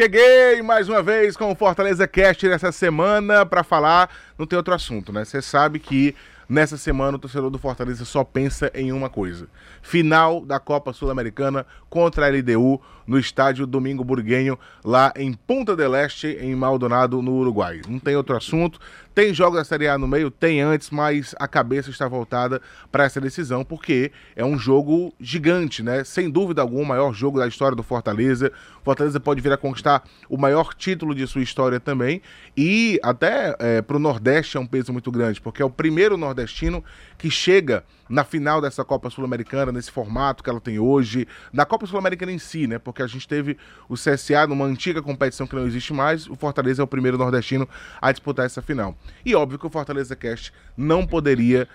Cheguei mais uma vez com o Fortaleza Cast nessa semana para falar, não tem outro assunto, né? Você sabe que nessa semana o torcedor do Fortaleza só pensa em uma coisa: final da Copa Sul-Americana contra a LDU no estádio Domingo Burguenho, lá em Punta del Este, em Maldonado, no Uruguai. Não tem outro assunto, tem jogos da Série A no meio, tem antes, mas a cabeça está voltada para essa decisão, porque é um jogo gigante, né? Sem dúvida alguma, o maior jogo da história do Fortaleza. Fortaleza pode vir a conquistar o maior título de sua história também, e até para o Nordeste é um peso muito grande, porque é o primeiro nordestino que chega na final dessa Copa Sul-Americana, nesse formato que ela tem hoje, da Copa Sul-Americana em si, né? Porque a gente teve o CSA numa antiga competição que não existe mais, o Fortaleza é o primeiro nordestino a disputar essa final. E óbvio que o Fortaleza Cast não poderia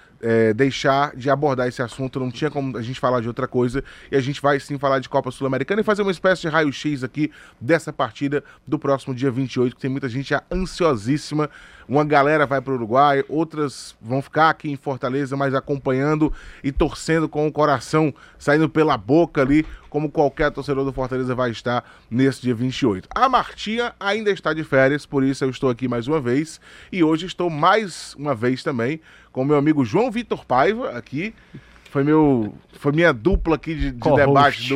deixar de abordar esse assunto, não tinha como a gente falar de outra coisa, e a gente vai sim falar de Copa Sul-Americana e fazer uma espécie de raio-x aqui dessa partida do próximo dia 28, que tem muita gente ansiosíssima, uma galera vai para o Uruguai, outras vão ficar aqui em Fortaleza, mas acompanhando e torcendo com o coração saindo pela boca ali, como qualquer torcedor do Fortaleza vai estar nesse dia 28. A Martinha ainda está de férias, por isso eu estou aqui mais uma vez, e hoje estou mais uma vez também com meu amigo João Vitor Paiva aqui, foi minha dupla aqui de debate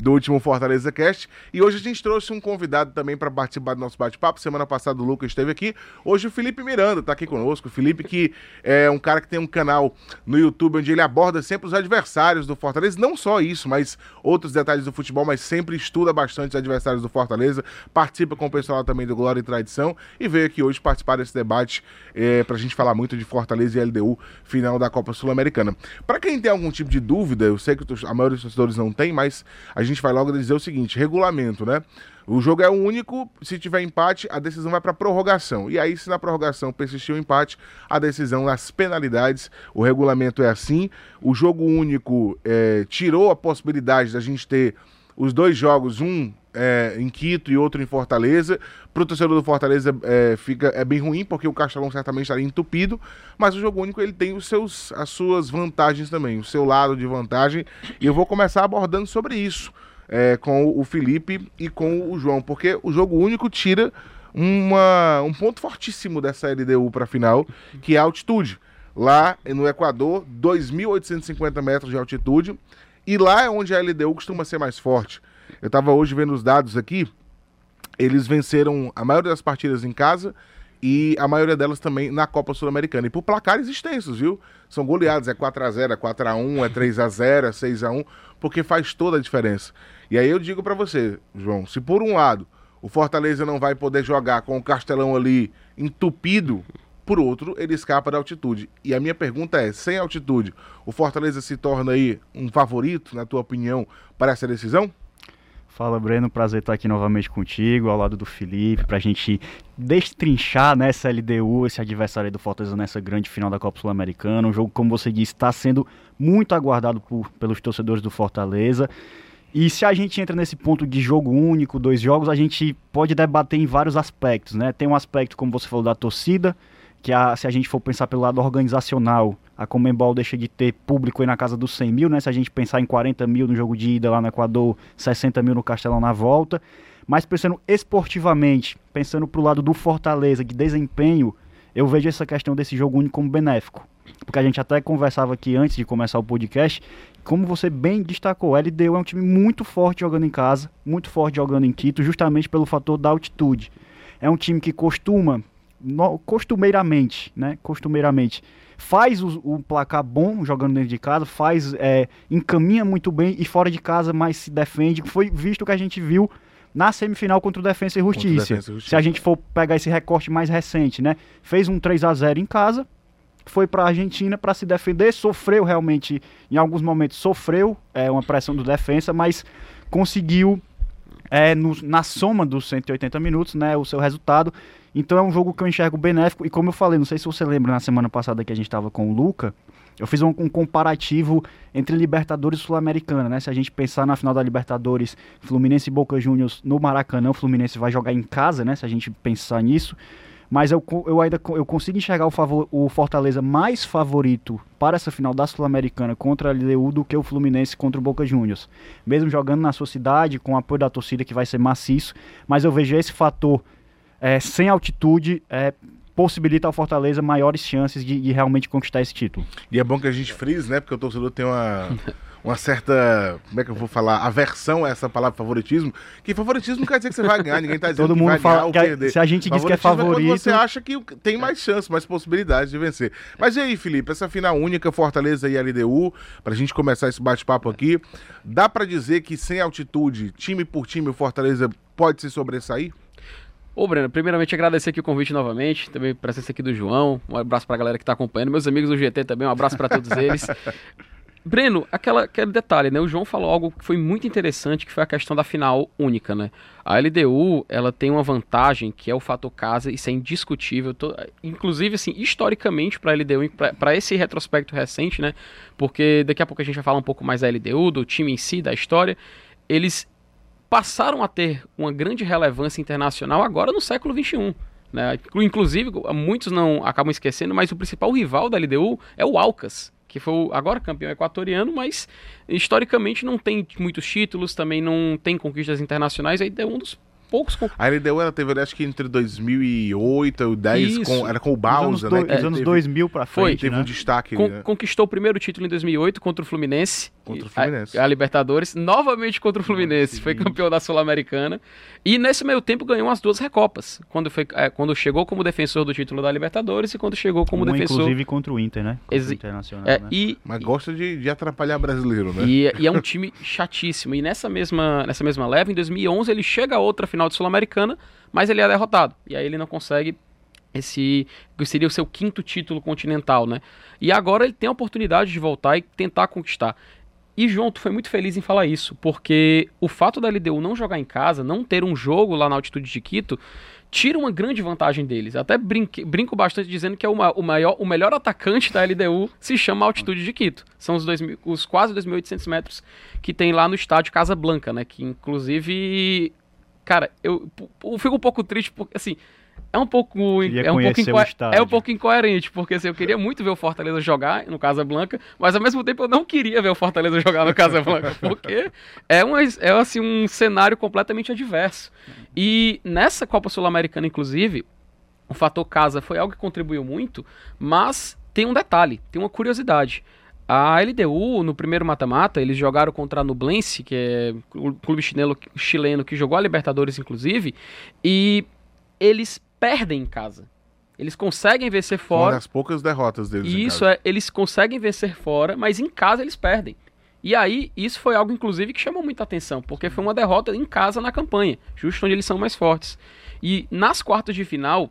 do último Fortaleza Cast, e hoje a gente trouxe um convidado também para participar do nosso bate-papo. Semana passada o Lucas esteve aqui, hoje o Felipe Miranda está aqui conosco. O Felipe, que é um cara que tem um canal no YouTube onde ele aborda sempre os adversários do Fortaleza, não só isso, mas outros detalhes do futebol, mas sempre estuda bastante os adversários do Fortaleza, participa com o pessoal também do Glória e Tradição, e veio aqui hoje participar desse debate para a gente falar muito de Fortaleza e LDU, final da Copa Sul-Americana. Para quem tem algum tipo de dúvida, eu sei que a maioria dos torcedores não tem, mas a gente vai logo dizer o seguinte: regulamento, né? O jogo é único, se tiver empate, a decisão vai para prorrogação. E aí, se na prorrogação persistir o empate, a decisão nas penalidades. O regulamento é assim. O jogo único tirou a possibilidade da gente ter os dois jogos, um em Quito e outro em Fortaleza. Para o torcedor do Fortaleza é bem ruim, porque o Castelão certamente estaria entupido, mas o jogo único ele tem as suas vantagens também, o seu lado de vantagem, e eu vou começar abordando sobre isso com o Felipe e com o João, porque o jogo único tira um ponto fortíssimo dessa LDU para a final, que é a altitude. Lá no Equador, 2.850 metros de altitude, e lá é onde a LDU costuma ser mais forte. Eu estava hoje vendo os dados aqui, eles venceram a maioria das partidas em casa e a maioria delas também na Copa Sul-Americana. E por placares extensos, viu? São goleadas, é 4x0, é 4x1, é 3x0, é 6x1, porque faz toda a diferença. E aí eu digo para você, João, se por um lado o Fortaleza não vai poder jogar com o Castelão ali entupido, por outro, ele escapa da altitude. E a minha pergunta é: sem altitude, o Fortaleza se torna aí um favorito, na tua opinião, para essa decisão? Fala, Breno, prazer estar aqui novamente contigo, ao lado do Felipe, para a gente destrinchar nessa LDU, esse adversário aí do Fortaleza nessa grande final da Copa Sul-Americana. Um jogo, como você disse, está sendo muito aguardado pelos torcedores do Fortaleza. E se a gente entra nesse ponto de jogo único, dois jogos, a gente pode debater em vários aspectos, né? Tem um aspecto, como você falou, da torcida, que se a gente for pensar pelo lado organizacional, a Conmebol deixa de ter público aí na casa dos 100 mil, né? Se a gente pensar em 40 mil no jogo de ida lá no Equador, 60 mil no Castelão na volta. Mas pensando esportivamente, pensando pro lado do Fortaleza, de desempenho, eu vejo essa questão desse jogo único como benéfico. Porque a gente até conversava aqui antes de começar o podcast, como você bem destacou, a LDU é um time muito forte jogando em casa, muito forte jogando em Quito, justamente pelo fator da altitude. É um time que costumeiramente faz o placar bom jogando dentro de casa, encaminha muito bem, e fora de casa mais se defende. Foi visto o que a gente viu na semifinal contra o Defensa y Justicia. Se a gente for pegar esse recorte mais recente, né, fez um 3x0 em casa, foi para a Argentina para se defender, sofreu realmente, em alguns momentos sofreu uma pressão do defensa, mas conseguiu na soma dos 180 minutos, né, o seu resultado. Então é um jogo que eu enxergo benéfico, e como eu falei, não sei se você lembra, na semana passada que a gente estava com o Luca, eu fiz um comparativo entre Libertadores e Sul-Americana, né? Se a gente pensar na final da Libertadores, Fluminense e Boca Juniors no Maracanã, o Fluminense vai jogar em casa, né? Se a gente pensar nisso, mas eu consigo enxergar o Fortaleza mais favorito para essa final da Sul-Americana contra a LDU do que o Fluminense contra o Boca Juniors, mesmo jogando na sua cidade, com o apoio da torcida que vai ser maciço, mas eu vejo esse fator sem altitude possibilita ao Fortaleza maiores chances de realmente conquistar esse título. E é bom que a gente frise, né, porque o torcedor tem uma certa, como é que eu vou falar, aversão a essa palavra favoritismo, que favoritismo não quer dizer que você vai ganhar, ninguém tá dizendo todo mundo que vai fala ganhar ou perder. Se a gente diz que é favorito... É, você acha que tem mais chance, mais possibilidades de vencer. Mas e aí, Felipe, essa final única, Fortaleza e LDU, pra gente começar esse bate-papo aqui, dá pra dizer que sem altitude, time por time, o Fortaleza pode se sobressair? Ô Breno, primeiramente agradecer aqui o convite novamente, também a presença aqui do João, um abraço pra galera que tá acompanhando, meus amigos do GT também, um abraço pra todos eles. Breno, aquele detalhe, né? O João falou algo que foi muito interessante, que foi a questão da final única, né? A LDU, ela tem uma vantagem que é o fator casa, isso é indiscutível. Inclusive, assim, historicamente para a LDU, para esse retrospecto recente, né? Porque daqui a pouco a gente vai falar um pouco mais da LDU, do time em si, da história. Eles passaram a ter uma grande relevância internacional agora no século XXI. Né? Inclusive, muitos não acabam esquecendo, mas o principal rival da LDU é o Alcas, que foi agora campeão equatoriano, mas historicamente não tem muitos títulos, também não tem conquistas internacionais, aí deu um dos poucos... A LDU, ela teve, acho que entre 2008 e 10, era com o Bausa, né? Dos anos 2000 pra frente, teve um destaque. Conquistou o primeiro título em 2008 contra o Fluminense. A Libertadores, novamente contra o Fluminense, foi campeão da Sul-Americana. E nesse meio tempo ganhou as duas Recopas, quando chegou como defensor do título da Libertadores e quando chegou como defensor... Inclusive contra o Inter, né? Contra o Internacional, né? Mas gosta de atrapalhar brasileiro, né? E é um time chatíssimo. E nessa mesma leva, em 2011, ele chega a outra final de Sul-Americana, mas ele é derrotado. E aí ele não consegue... Esse seria o seu quinto título continental, né? E agora ele tem a oportunidade de voltar e tentar conquistar. E, João, tu foi muito feliz em falar isso, porque o fato da LDU não jogar em casa, não ter um jogo lá na altitude de Quito, tira uma grande vantagem deles. Até brinco bastante dizendo que o melhor atacante da LDU se chama altitude de Quito. São os quase 2.800 metros que tem lá no estádio Casa Blanca, né? Que, inclusive, cara, eu fico um pouco triste, porque, assim... É um pouco incoerente, porque assim, eu queria muito ver o Fortaleza jogar no Casa Blanca, mas ao mesmo tempo eu não queria ver o Fortaleza jogar no Casa Blanca, porque é um cenário completamente adverso. E nessa Copa Sul-Americana, inclusive, o fator casa foi algo que contribuiu muito, mas tem um detalhe, tem uma curiosidade. A LDU, no primeiro mata-mata, eles jogaram contra a Ñublense, que é o clube chileno que jogou a Libertadores, inclusive, e eles perdem em casa. Eles conseguem vencer fora. Uma das poucas derrotas deles. Isso é, eles conseguem vencer fora, mas em casa eles perdem. E aí, isso foi algo, inclusive, que chamou muita atenção, porque foi uma derrota em casa na campanha, justo onde eles são mais fortes. E nas quartas de final,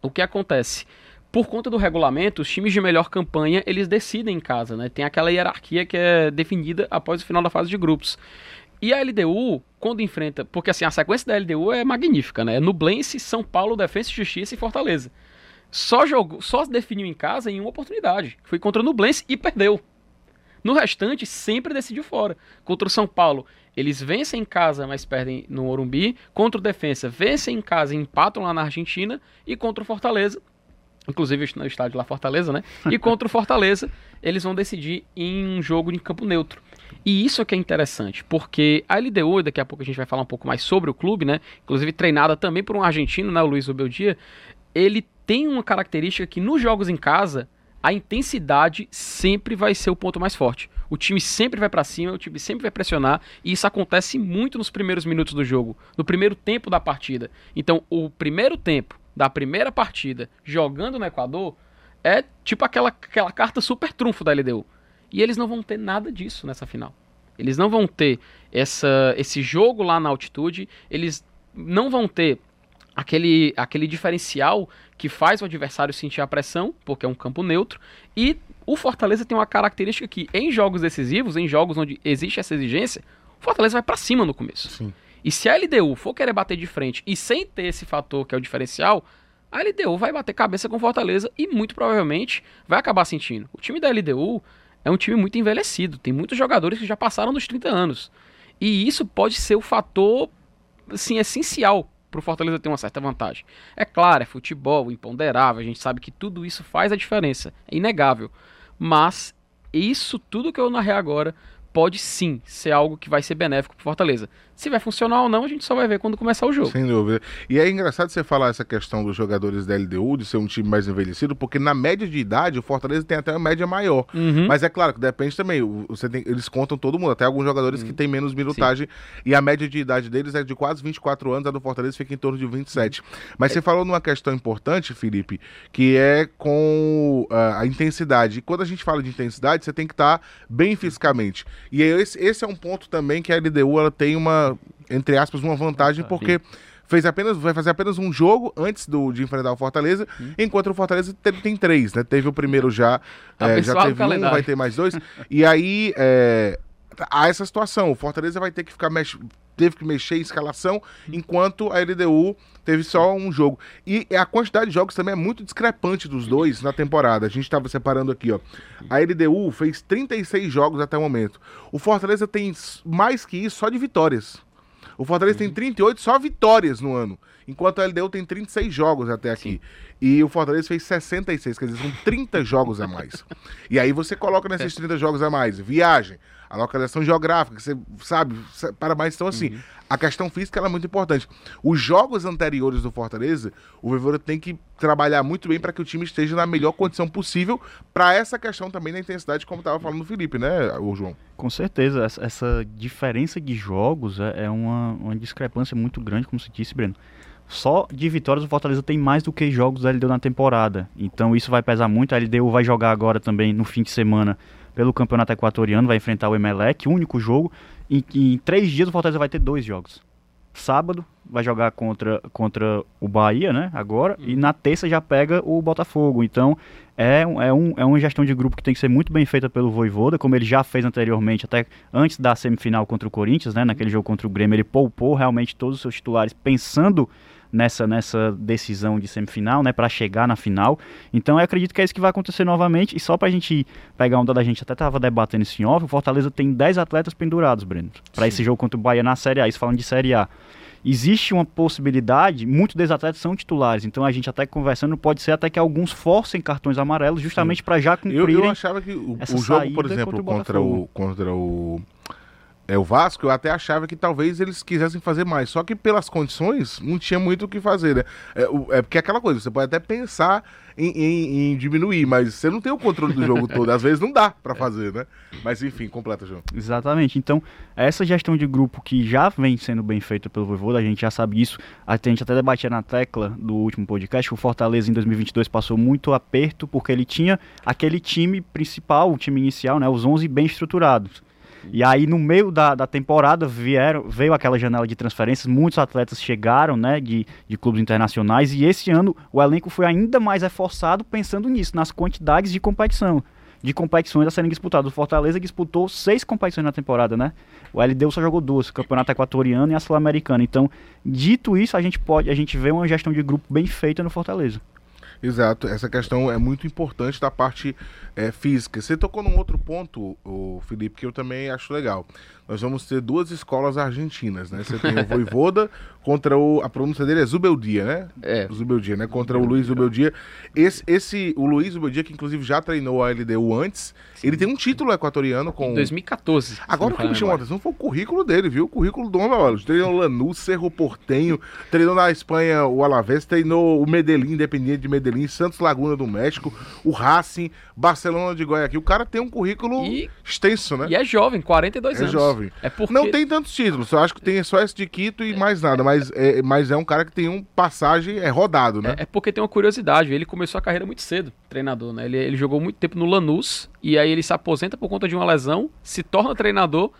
o que acontece? Por conta do regulamento, os times de melhor campanha, eles decidem em casa, né? Tem aquela hierarquia que é definida após o final da fase de grupos. E a LDU, quando enfrenta... Porque assim, a sequência da LDU é magnífica, né? É Ñublense, São Paulo, Defensa y Justicia e Fortaleza. Só definiu em casa em uma oportunidade. Foi contra o Ñublense e perdeu. No restante, sempre decidiu fora. Contra o São Paulo, eles vencem em casa, mas perdem no Morumbi. Contra o Defensa, vencem em casa e empatam lá na Argentina. E contra o Fortaleza... Inclusive no estádio lá Fortaleza, né? E contra o Fortaleza, eles vão decidir em um jogo de campo neutro. E isso é que é interessante, porque a LDU, daqui a pouco a gente vai falar um pouco mais sobre o clube, né? Inclusive treinada também por um argentino, né? O Luis Zubeldía. Ele tem uma característica que nos jogos em casa, a intensidade sempre vai ser o ponto mais forte. O time sempre vai pra cima, o time sempre vai pressionar, e isso acontece muito nos primeiros minutos do jogo, no primeiro tempo da partida. Então, o primeiro tempo da primeira partida, jogando no Equador, é tipo aquela carta super trunfo da LDU. E eles não vão ter nada disso nessa final. Eles não vão ter esse jogo lá na altitude, eles não vão ter aquele diferencial que faz o adversário sentir a pressão, porque é um campo neutro, e o Fortaleza tem uma característica que, em jogos decisivos, em jogos onde existe essa exigência, o Fortaleza vai pra cima no começo. Sim. E se a LDU for querer bater de frente e sem ter esse fator que é o diferencial, a LDU vai bater cabeça com Fortaleza e muito provavelmente vai acabar sentindo. O time da LDU é um time muito envelhecido, tem muitos jogadores que já passaram dos 30 anos. E isso pode ser o fator, assim, essencial para o Fortaleza ter uma certa vantagem. É claro, é futebol, imponderável, a gente sabe que tudo isso faz a diferença, é inegável. Mas isso tudo que eu narrei agora pode sim ser algo que vai ser benéfico para o Fortaleza. Se vai funcionar ou não, a gente só vai ver quando começar o jogo. Sem dúvida. E é engraçado você falar essa questão dos jogadores da LDU, de ser um time mais envelhecido, porque na média de idade o Fortaleza tem até uma média maior. Uhum. Mas é claro que depende também, eles contam todo mundo, até alguns jogadores que têm menos minutagem, sim, e a média de idade deles é de quase 24 anos, a do Fortaleza fica em torno de 27. Mas você falou numa questão importante, Felipe, que é com a intensidade. E quando a gente fala de intensidade, você tem que estar bem fisicamente. E esse é um ponto também que a LDU ela tem uma, entre aspas, uma vantagem, porque vai fazer apenas um jogo antes de enfrentar o Fortaleza, enquanto o Fortaleza tem três, né? Teve o primeiro já, já teve um, vai ter mais dois. E aí há essa situação, o Fortaleza vai ter que ficar teve que mexer em escalação, enquanto a LDU teve só um jogo. E a quantidade de jogos também é muito discrepante dos dois na temporada. A gente estava separando aqui, ó. A LDU fez 36 jogos até o momento. O Fortaleza tem mais que isso só de vitórias. O Fortaleza tem 38 só vitórias no ano, enquanto a LDU tem 36 jogos até aqui. Sim. E o Fortaleza fez 66, quer dizer, são 30 jogos a mais. E aí você coloca nesses 30 jogos a mais viagem, a localização geográfica, que você sabe, para mais. Então, assim, a questão física ela é muito importante. Os jogos anteriores do Fortaleza, o Vojvoda tem que trabalhar muito bem para que o time esteja na melhor condição possível para essa questão também da intensidade, como estava falando o Felipe, né, o João? Com certeza. Essa diferença de jogos é uma discrepância muito grande, como você disse, Breno. Só de vitórias o Fortaleza tem mais do que jogos da LDU na temporada. Então isso vai pesar muito. A LDU vai jogar agora também no fim de semana pelo Campeonato Equatoriano, vai enfrentar o Emelec, único jogo. Em 3 dias o Fortaleza vai ter 2 jogos. Sábado vai jogar contra o Bahia, né, agora, e na terça já pega o Botafogo. Então é uma gestão de grupo que tem que ser muito bem feita pelo Vojvoda, como ele já fez anteriormente, até antes da semifinal contra o Corinthians, né, naquele jogo contra o Grêmio, ele poupou realmente todos os seus titulares pensando nessa decisão de semifinal, né, para chegar na final. Então eu acredito que é isso que vai acontecer novamente. E só pra gente pegar um dado, a gente até tava debatendo isso em off, o Fortaleza tem 10 atletas pendurados, Breno, para esse jogo contra o Bahia na Série A, isso falando de Série A. Existe uma possibilidade, muitos desses atletas são titulares, então a gente até conversando, pode ser até que alguns forcem cartões amarelos justamente para já cumprirem. Eu achava que o jogo, por exemplo, contra o Vasco, eu até achava que talvez eles quisessem fazer mais, só que pelas condições não tinha muito o que fazer, né? É porque é aquela coisa, você pode até pensar em diminuir, mas você não tem o controle do jogo todo, às vezes não dá pra fazer, né? Mas enfim, completa, João. Exatamente, então essa gestão de grupo que já vem sendo bem feita pelo Vojvoda, a gente já sabe isso, a gente até debatia na tecla do último podcast, o Fortaleza em 2022 passou muito aperto porque ele tinha aquele time principal, o time inicial, né, os 11 bem estruturados. E aí no meio da temporada veio aquela janela de transferências, muitos atletas chegaram, né, de clubes internacionais, e esse ano o elenco foi ainda mais reforçado pensando nisso, nas quantidades de competição, de competições a serem disputadas. O Fortaleza disputou 6 competições na temporada, né? O LDU só jogou 2, o Campeonato Equatoriano e a Sul-Americana. Então, dito isso, a gente vê uma gestão de grupo bem feita no Fortaleza. Exato, essa questão é muito importante da parte física. Você tocou num outro ponto, Felipe, que eu também acho legal. Nós vamos ter 2 escolas argentinas, né? Você tem o Vojvoda contra a pronúncia dele é Zubeldía, né? Zubeldía, né? Contra o Luis Zubeldía. O Luis Zubeldía, que inclusive já treinou a LDU antes, ele tem um título equatoriano com... Em 2014. Agora o que me chamou a atenção foi o currículo dele, viu? O currículo do homem, olha. Treinou o Lanús, Cerro Porteño, treinou na Espanha o Alavés, treinou o Medellín, Independiente de Medellín, Santos Laguna do México, o Racing, Barcelona de Guayaquil. O cara tem um currículo extenso, né? E é jovem, 42 anos. É jovem. É porque... Não tem tantos títulos, eu acho que tem só esse de Quito e mais nada, mas é um cara que tem uma passagem, rodado, né? É porque tem uma curiosidade, ele começou a carreira muito cedo, treinador, né? Ele jogou muito tempo no Lanús, e aí ele se aposenta por conta de uma lesão, se torna treinador,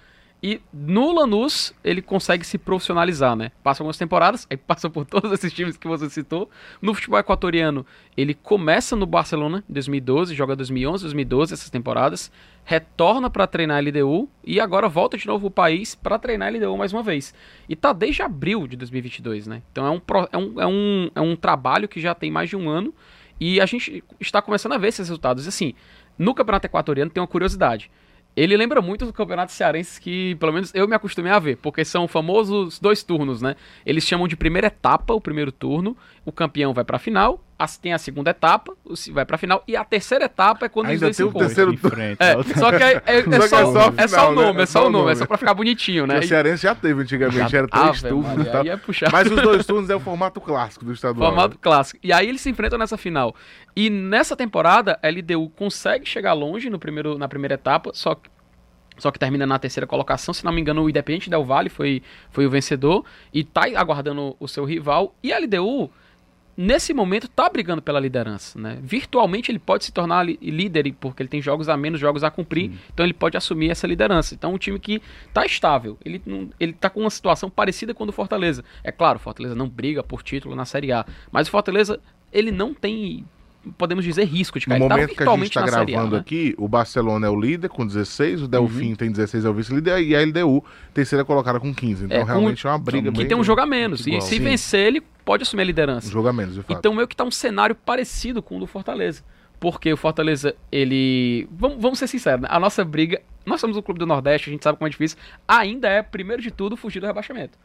e no Lanús ele consegue se profissionalizar, né? Passa algumas temporadas, aí passa por todos esses times que você citou. No futebol equatoriano, ele começa no Barcelona em 2012, joga 2011, 2012, essas temporadas, retorna para treinar a LDU e agora volta de novo o país para treinar a LDU mais uma vez. E tá desde abril de 2022, né? Então é um trabalho que já tem mais de um ano e a gente está começando a ver esses resultados. Assim, no Campeonato Equatoriano tem uma curiosidade. ele lembra muito os campeonatos cearenses que, pelo menos, eu me acostumei a ver, porque são famosos dois turnos, né? Eles chamam de primeira etapa, o primeiro turno, o campeão vai pra final, tem a segunda etapa, vai pra final, e a terceira etapa é quando ainda os dois tem se encontram. É, só que é só o nome, é só o nome, é só pra ficar bonitinho, né? O cearense já teve antigamente, já era três turnos. Tá? Mas os dois turnos é o formato clássico do estadual. Formato clássico. E aí eles se enfrentam nessa final. E nessa temporada, a LDU consegue chegar longe na primeira etapa, só que termina na terceira colocação, se não me engano o Independiente Del Valle foi o vencedor e tá aguardando o seu rival, e a LDU nesse momento tá brigando pela liderança, né? Virtualmente ele pode se tornar líder, porque ele tem jogos a menos, jogos a cumprir, então ele pode assumir essa liderança. Então um time que tá estável, ele tá com uma situação parecida com a do Fortaleza. É claro, o Fortaleza não briga por título na Série A, mas o Fortaleza ele não tem, podemos dizer, risco de cair. No momento que a gente está gravando A, né? Aqui, o Barcelona é o líder com 16, o Delfim tem 16, é o vice-líder, e a LDU, terceira colocada com 15. Então realmente é uma briga que tem um jogo a menos, e se vencer ele pode assumir a liderança. Um jogo a menos, de fato. Então meio que tá um cenário parecido com o do Fortaleza, porque o Fortaleza, ele... Vamos ser sinceros, né? A nossa briga, nós somos um clube do Nordeste, a gente sabe como é difícil, ainda é, primeiro de tudo, fugir do rebaixamento.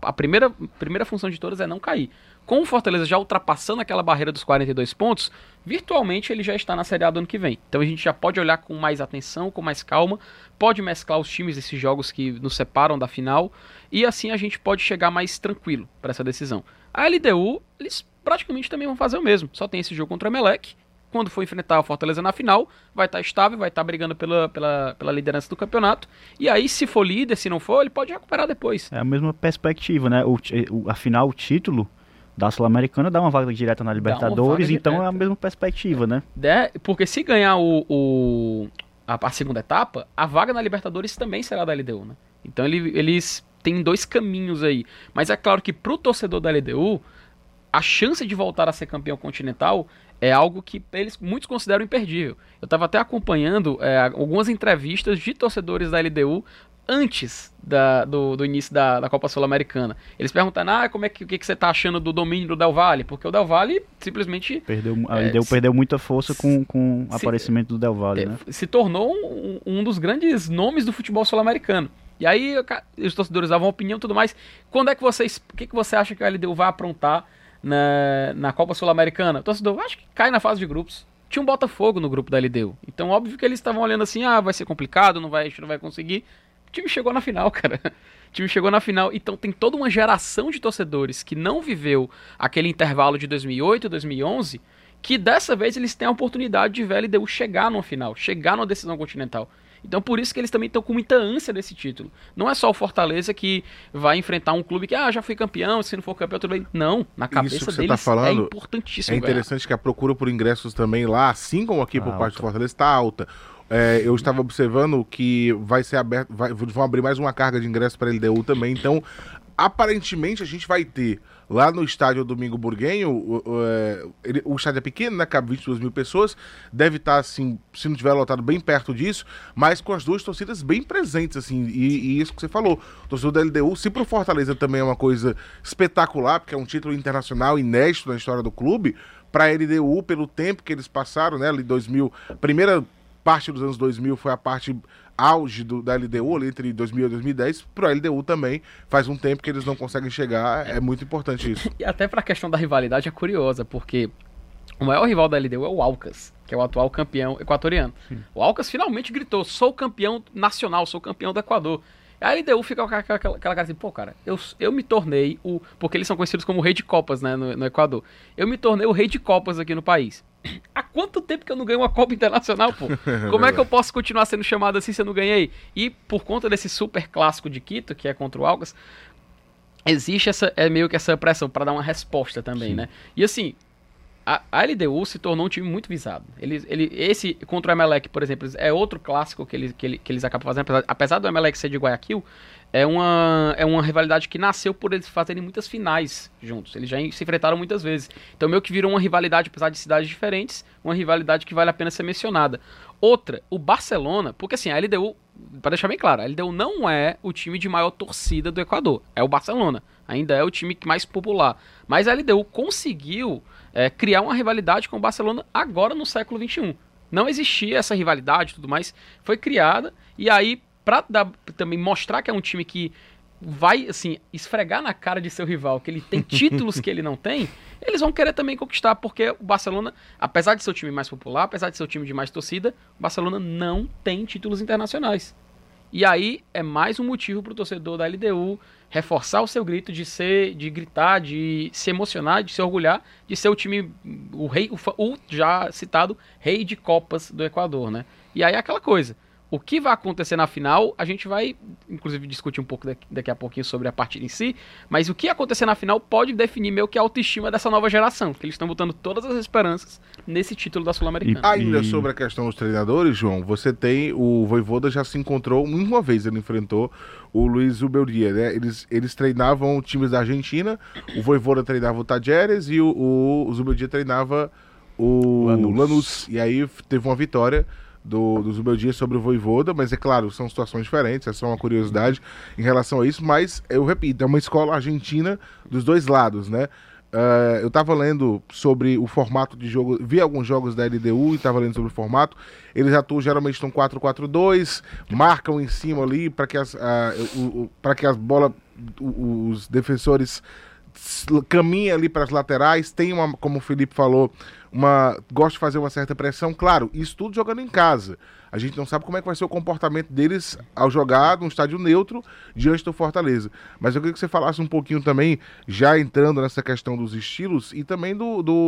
A primeira função de todas é não cair. Com o Fortaleza já ultrapassando aquela barreira dos 42 pontos, virtualmente ele já está na Série A do ano que vem. Então a gente já pode olhar com mais atenção, com mais calma, pode mesclar os times desses jogos que nos separam da final, e assim a gente pode chegar mais tranquilo para essa decisão. A LDU, eles praticamente também vão fazer o mesmo, só tem esse jogo contra o Emelec. Quando for enfrentar o Fortaleza na final, vai estar estável, vai estar brigando pela liderança do campeonato. E aí, se for líder, se não for, ele pode recuperar depois. É a mesma perspectiva, né? Afinal, o título da Sul-Americana dá uma vaga direta na Libertadores, então direta. É a mesma perspectiva, né? Porque se ganhar a segunda etapa, a vaga na Libertadores também será da LDU, né? Então, eles têm dois caminhos aí. Mas é claro que pro torcedor da LDU, a chance de voltar a ser campeão continental é algo que muitos consideram imperdível. Eu estava até acompanhando algumas entrevistas de torcedores da LDU antes do início da Copa Sul-Americana. Eles perguntaram, o que você está achando do domínio do Del Valle? Porque o Del Valle simplesmente... A LDU perdeu muita força com o aparecimento do Del Valle, né? Se tornou um dos grandes nomes do futebol sul-americano. E aí os torcedores davam opinião e tudo mais. Quando é que o que você acha que a LDU vai aprontar na Copa Sul-Americana? O torcedor, acho que cai na fase de grupos. Tinha um Botafogo no grupo da LDU. Então, óbvio que eles estavam olhando assim, vai ser complicado, não vai conseguir. O time chegou na final, cara. O time chegou na final. Então, tem toda uma geração de torcedores que não viveu aquele intervalo de 2008, 2011, que dessa vez eles têm a oportunidade de ver a LDU chegar numa final, chegar numa decisão continental. Então por isso que eles também estão com muita ânsia desse título. Não é só o Fortaleza que vai enfrentar um clube que já foi campeão, se não for campeão tudo bem. Não, na cabeça isso que você deles tá falando, é importantíssimo. É interessante ganhar. Que a procura por ingressos também lá, assim como aqui por parte do Fortaleza, está alta. Eu estava observando que vai ser aberto, vão abrir mais uma carga de ingressos para a LDU também. Então aparentemente a gente vai ter lá no estádio Domingo Burguenho, o estádio é pequeno, né? Cabe 22 mil pessoas, deve estar, assim, se não tiver lotado, bem perto disso, mas com as duas torcidas bem presentes, assim, e isso que você falou, o torcedor da LDU, se pro Fortaleza também é uma coisa espetacular, porque é um título internacional inédito na história do clube, para a LDU, pelo tempo que eles passaram, né, ali 2000, primeira parte dos anos 2000 foi a parte auge da LDU, ali entre 2000 e 2010, pro LDU também, faz um tempo que eles não conseguem chegar, é muito importante isso. E até pra questão da rivalidade é curiosa, porque o maior rival da LDU é o Alcas, que é o atual campeão equatoriano. O Alcas finalmente gritou, sou campeão nacional, sou campeão do Equador. A LDU fica com aquela cara assim, pô, cara, eu me tornei porque eles são conhecidos como o rei de copas, né, no Equador. Eu me tornei o rei de copas aqui no país. Há quanto tempo que eu não ganho uma Copa Internacional, pô? Como é que eu posso continuar sendo chamado assim se eu não ganhei? E por conta desse super clássico de Quito, que é contra o Alcas, existe meio que essa pressão para dar uma resposta também, sim, né? E assim, a LDU se tornou um time muito visado. Esse contra o Emelec, por exemplo, é outro clássico que eles acabam fazendo, apesar do Emelec ser de Guayaquil, é uma rivalidade que nasceu por eles fazerem muitas finais juntos. Eles já se enfrentaram muitas vezes. Então meio que virou uma rivalidade, apesar de cidades diferentes, uma rivalidade que vale a pena ser mencionada. Outra, o Barcelona, porque assim, a LDU, para deixar bem claro, a LDU não é o time de maior torcida do Equador, é o Barcelona. Ainda é o time mais popular. Mas a LDU conseguiu criar uma rivalidade com o Barcelona agora no século XXI. não existia essa rivalidade e tudo mais, foi criada, e aí para também mostrar que é um time que vai, assim, esfregar na cara de seu rival, que ele tem títulos que ele não tem, eles vão querer também conquistar, porque o Barcelona, apesar de ser o time mais popular, apesar de ser o time de mais torcida, o Barcelona não tem títulos internacionais. E aí é mais um motivo para o torcedor da LDU reforçar o seu grito de gritar, de se emocionar, de se orgulhar, de ser o time, o rei, o já citado rei de Copas do Equador, né? E aí é aquela coisa. O que vai acontecer na final, a gente vai, inclusive, discutir um pouco daqui a pouquinho sobre a partida em si, mas o que acontecer na final pode definir meio que a autoestima dessa nova geração, porque eles estão botando todas as esperanças nesse título da Sul-Americana. Ainda sobre a questão dos treinadores, João, você tem o Vojvoda já se encontrou, uma vez ele enfrentou o Luis Zubeldía, né? Eles treinavam times da Argentina, o Vojvoda treinava o Tajeres e o Zubeldía treinava o Lanús. E aí teve uma vitória do Zubeldía sobre o Vojvoda, mas é claro, são situações diferentes, é só uma curiosidade em relação a isso, mas eu repito, é uma escola argentina dos dois lados, né? Eu estava lendo sobre o formato de jogo, vi alguns jogos da LDU e estava lendo sobre o formato. Eles atuam geralmente estão 4-4-2, marcam em cima ali para que as bolas, os defensores caminha ali para as laterais, tem uma, como o Felipe falou, gosta de fazer uma certa pressão, claro, isso tudo jogando em casa. A gente não sabe como é que vai ser o comportamento deles ao jogar num estádio neutro diante do Fortaleza. Mas eu queria que você falasse um pouquinho também, já entrando nessa questão dos estilos e também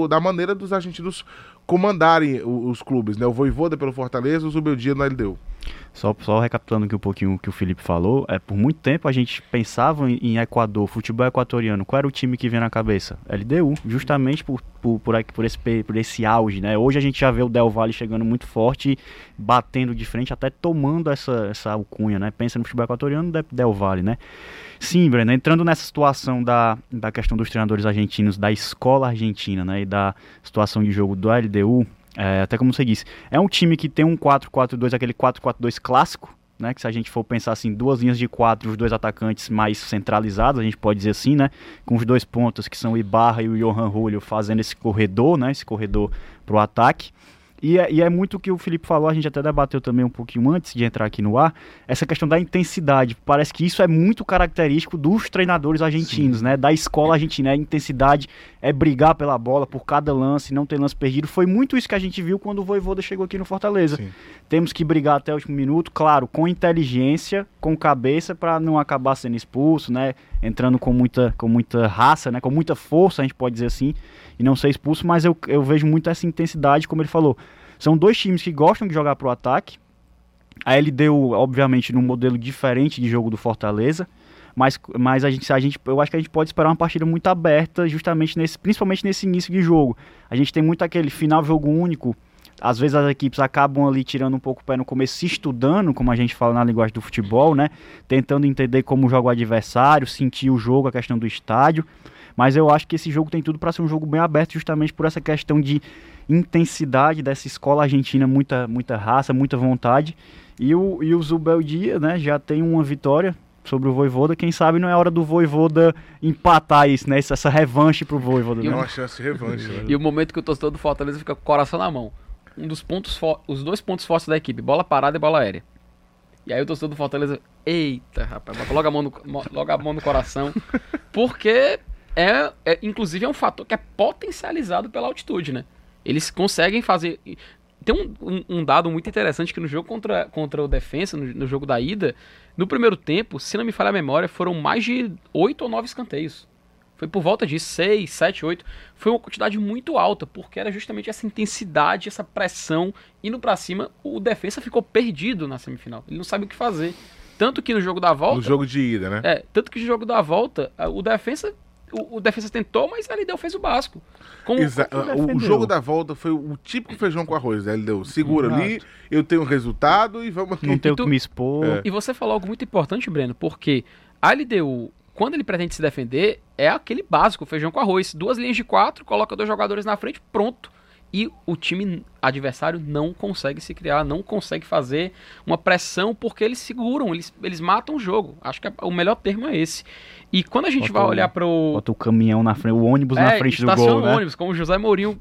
da maneira dos argentinos comandarem os clubes, né? O Vojvoda pelo Fortaleza, o Zubeldía na LDU. Só recapitulando aqui um pouquinho o que o Felipe falou, por muito tempo a gente pensava em Equador, futebol equatoriano, qual era o time que vinha na cabeça? LDU, justamente por esse auge, né? Hoje a gente já vê o Del Valle chegando muito forte, batendo de frente, até tomando essa alcunha, né? Pensa no futebol equatoriano, Del Valle, né? Sim, Breno, entrando nessa situação da questão dos treinadores argentinos, da escola argentina, né? E da situação de jogo do LDU, até como você disse, é um time que tem um 4-4-2, aquele 4-4-2 clássico, né, que se a gente for pensar assim, duas linhas de quatro, os dois atacantes mais centralizados, a gente pode dizer assim, né, com os dois pontas que são o Ibarra e o Johan Julio fazendo esse corredor para o ataque. E é muito o que o Felipe falou, a gente até debateu também um pouquinho antes de entrar aqui no ar, essa questão da intensidade. Parece que isso é muito característico dos treinadores argentinos, Sim. né? Da escola argentina, a intensidade é brigar pela bola por cada lance, não ter lance perdido. Foi muito isso que a gente viu quando o Vojvoda chegou aqui no Fortaleza. Sim. Temos que brigar até o último minuto, claro, com inteligência, com cabeça, para não acabar sendo expulso, né? Entrando com muita raça, né? Com muita força, a gente pode dizer assim, e não ser expulso, mas eu vejo muito essa intensidade, como ele falou. São dois times que gostam de jogar pro ataque. A LDU, obviamente, num modelo diferente de jogo do Fortaleza. Mas eu acho que a gente pode esperar uma partida muito aberta, justamente principalmente nesse início de jogo. A gente tem muito aquele final jogo único. Às vezes as equipes acabam ali tirando um pouco o pé no começo, se estudando, como a gente fala na linguagem do futebol, né? Tentando entender como joga o adversário, sentir o jogo, a questão do estádio. Mas eu acho que esse jogo tem tudo para ser um jogo bem aberto, justamente por essa questão de intensidade dessa escola argentina, muita raça, muita vontade. E o Zubeldía, né, já tem uma vitória sobre o Vojvoda. Quem sabe não é hora do Vojvoda empatar isso, né? Essa revanche pro Vojvoda. É uma chance de revanche. Né? E o momento que o torcedor do Fortaleza fica com o coração na mão. Os dois pontos fortes da equipe, bola parada e bola aérea. E aí o torcedor do Fortaleza, eita, rapaz, bota logo a mão no coração. Porque... inclusive é um fator que é potencializado pela altitude, né? Eles conseguem fazer... Tem um dado muito interessante que no jogo contra o Defensa, no jogo da ida, no primeiro tempo, se não me falha a memória, foram mais de 8 ou 9 escanteios. Foi por volta de 6, 7, 8. Foi uma quantidade muito alta, porque era justamente essa intensidade, essa pressão indo pra cima. O Defensa ficou perdido na semifinal. Ele não sabe o que fazer. Tanto que no jogo da volta... No jogo de ida, né? Tanto que no jogo da volta, o Defensa... O Defensa tentou, mas a LDU fez o básico. O jogo da volta foi o típico feijão com arroz da LDU. Segura ali, eu tenho resultado e vamos aqui. Não tenho que me expor. E você falou algo muito importante, Breno, porque a LDU, quando ele pretende se defender, é aquele básico, feijão com arroz. 2 linhas de 4, coloca 2 jogadores na frente, pronto. e o time adversário não consegue se criar, não consegue fazer uma pressão, porque eles seguram, eles matam o jogo. Acho que o melhor termo é esse. E quando a gente vai olhar para o... Bota o caminhão na frente, o ônibus na frente do gol, né? Estaciona o ônibus, como o José Mourinho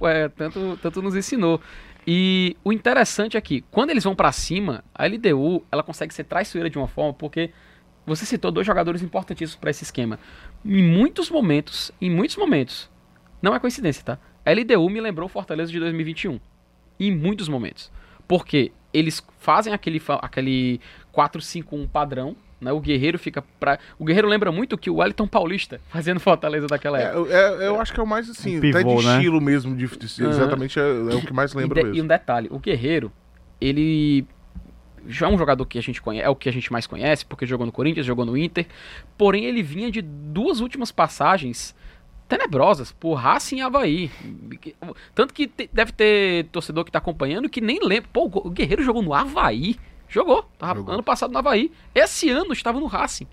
tanto nos ensinou. E o interessante é que, quando eles vão para cima, a LDU ela consegue ser traiçoeira de uma forma, porque você citou dois jogadores importantíssimos para esse esquema. Em muitos momentos, não é coincidência, tá? A LDU me lembrou o Fortaleza de 2021, em muitos momentos, porque eles fazem aquele 4-5-1 padrão, né? O Guerreiro lembra muito que o Wellington Paulista fazendo Fortaleza daquela época. Eu acho que é o mais assim, pivô, até de estilo, né? Mesmo, exatamente é o que mais lembra mesmo. E um detalhe, o Guerreiro, ele já é um jogador que a gente conhece, é o que a gente mais conhece, porque jogou no Corinthians, jogou no Inter, porém ele vinha de duas últimas passagens tenebrosas, por Racing e Avaí. Tanto que deve ter torcedor que tá acompanhando que nem lembra. Pô, o Guerreiro jogou no Avaí. Jogou. Ano passado no Avaí. Esse ano estava no Racing.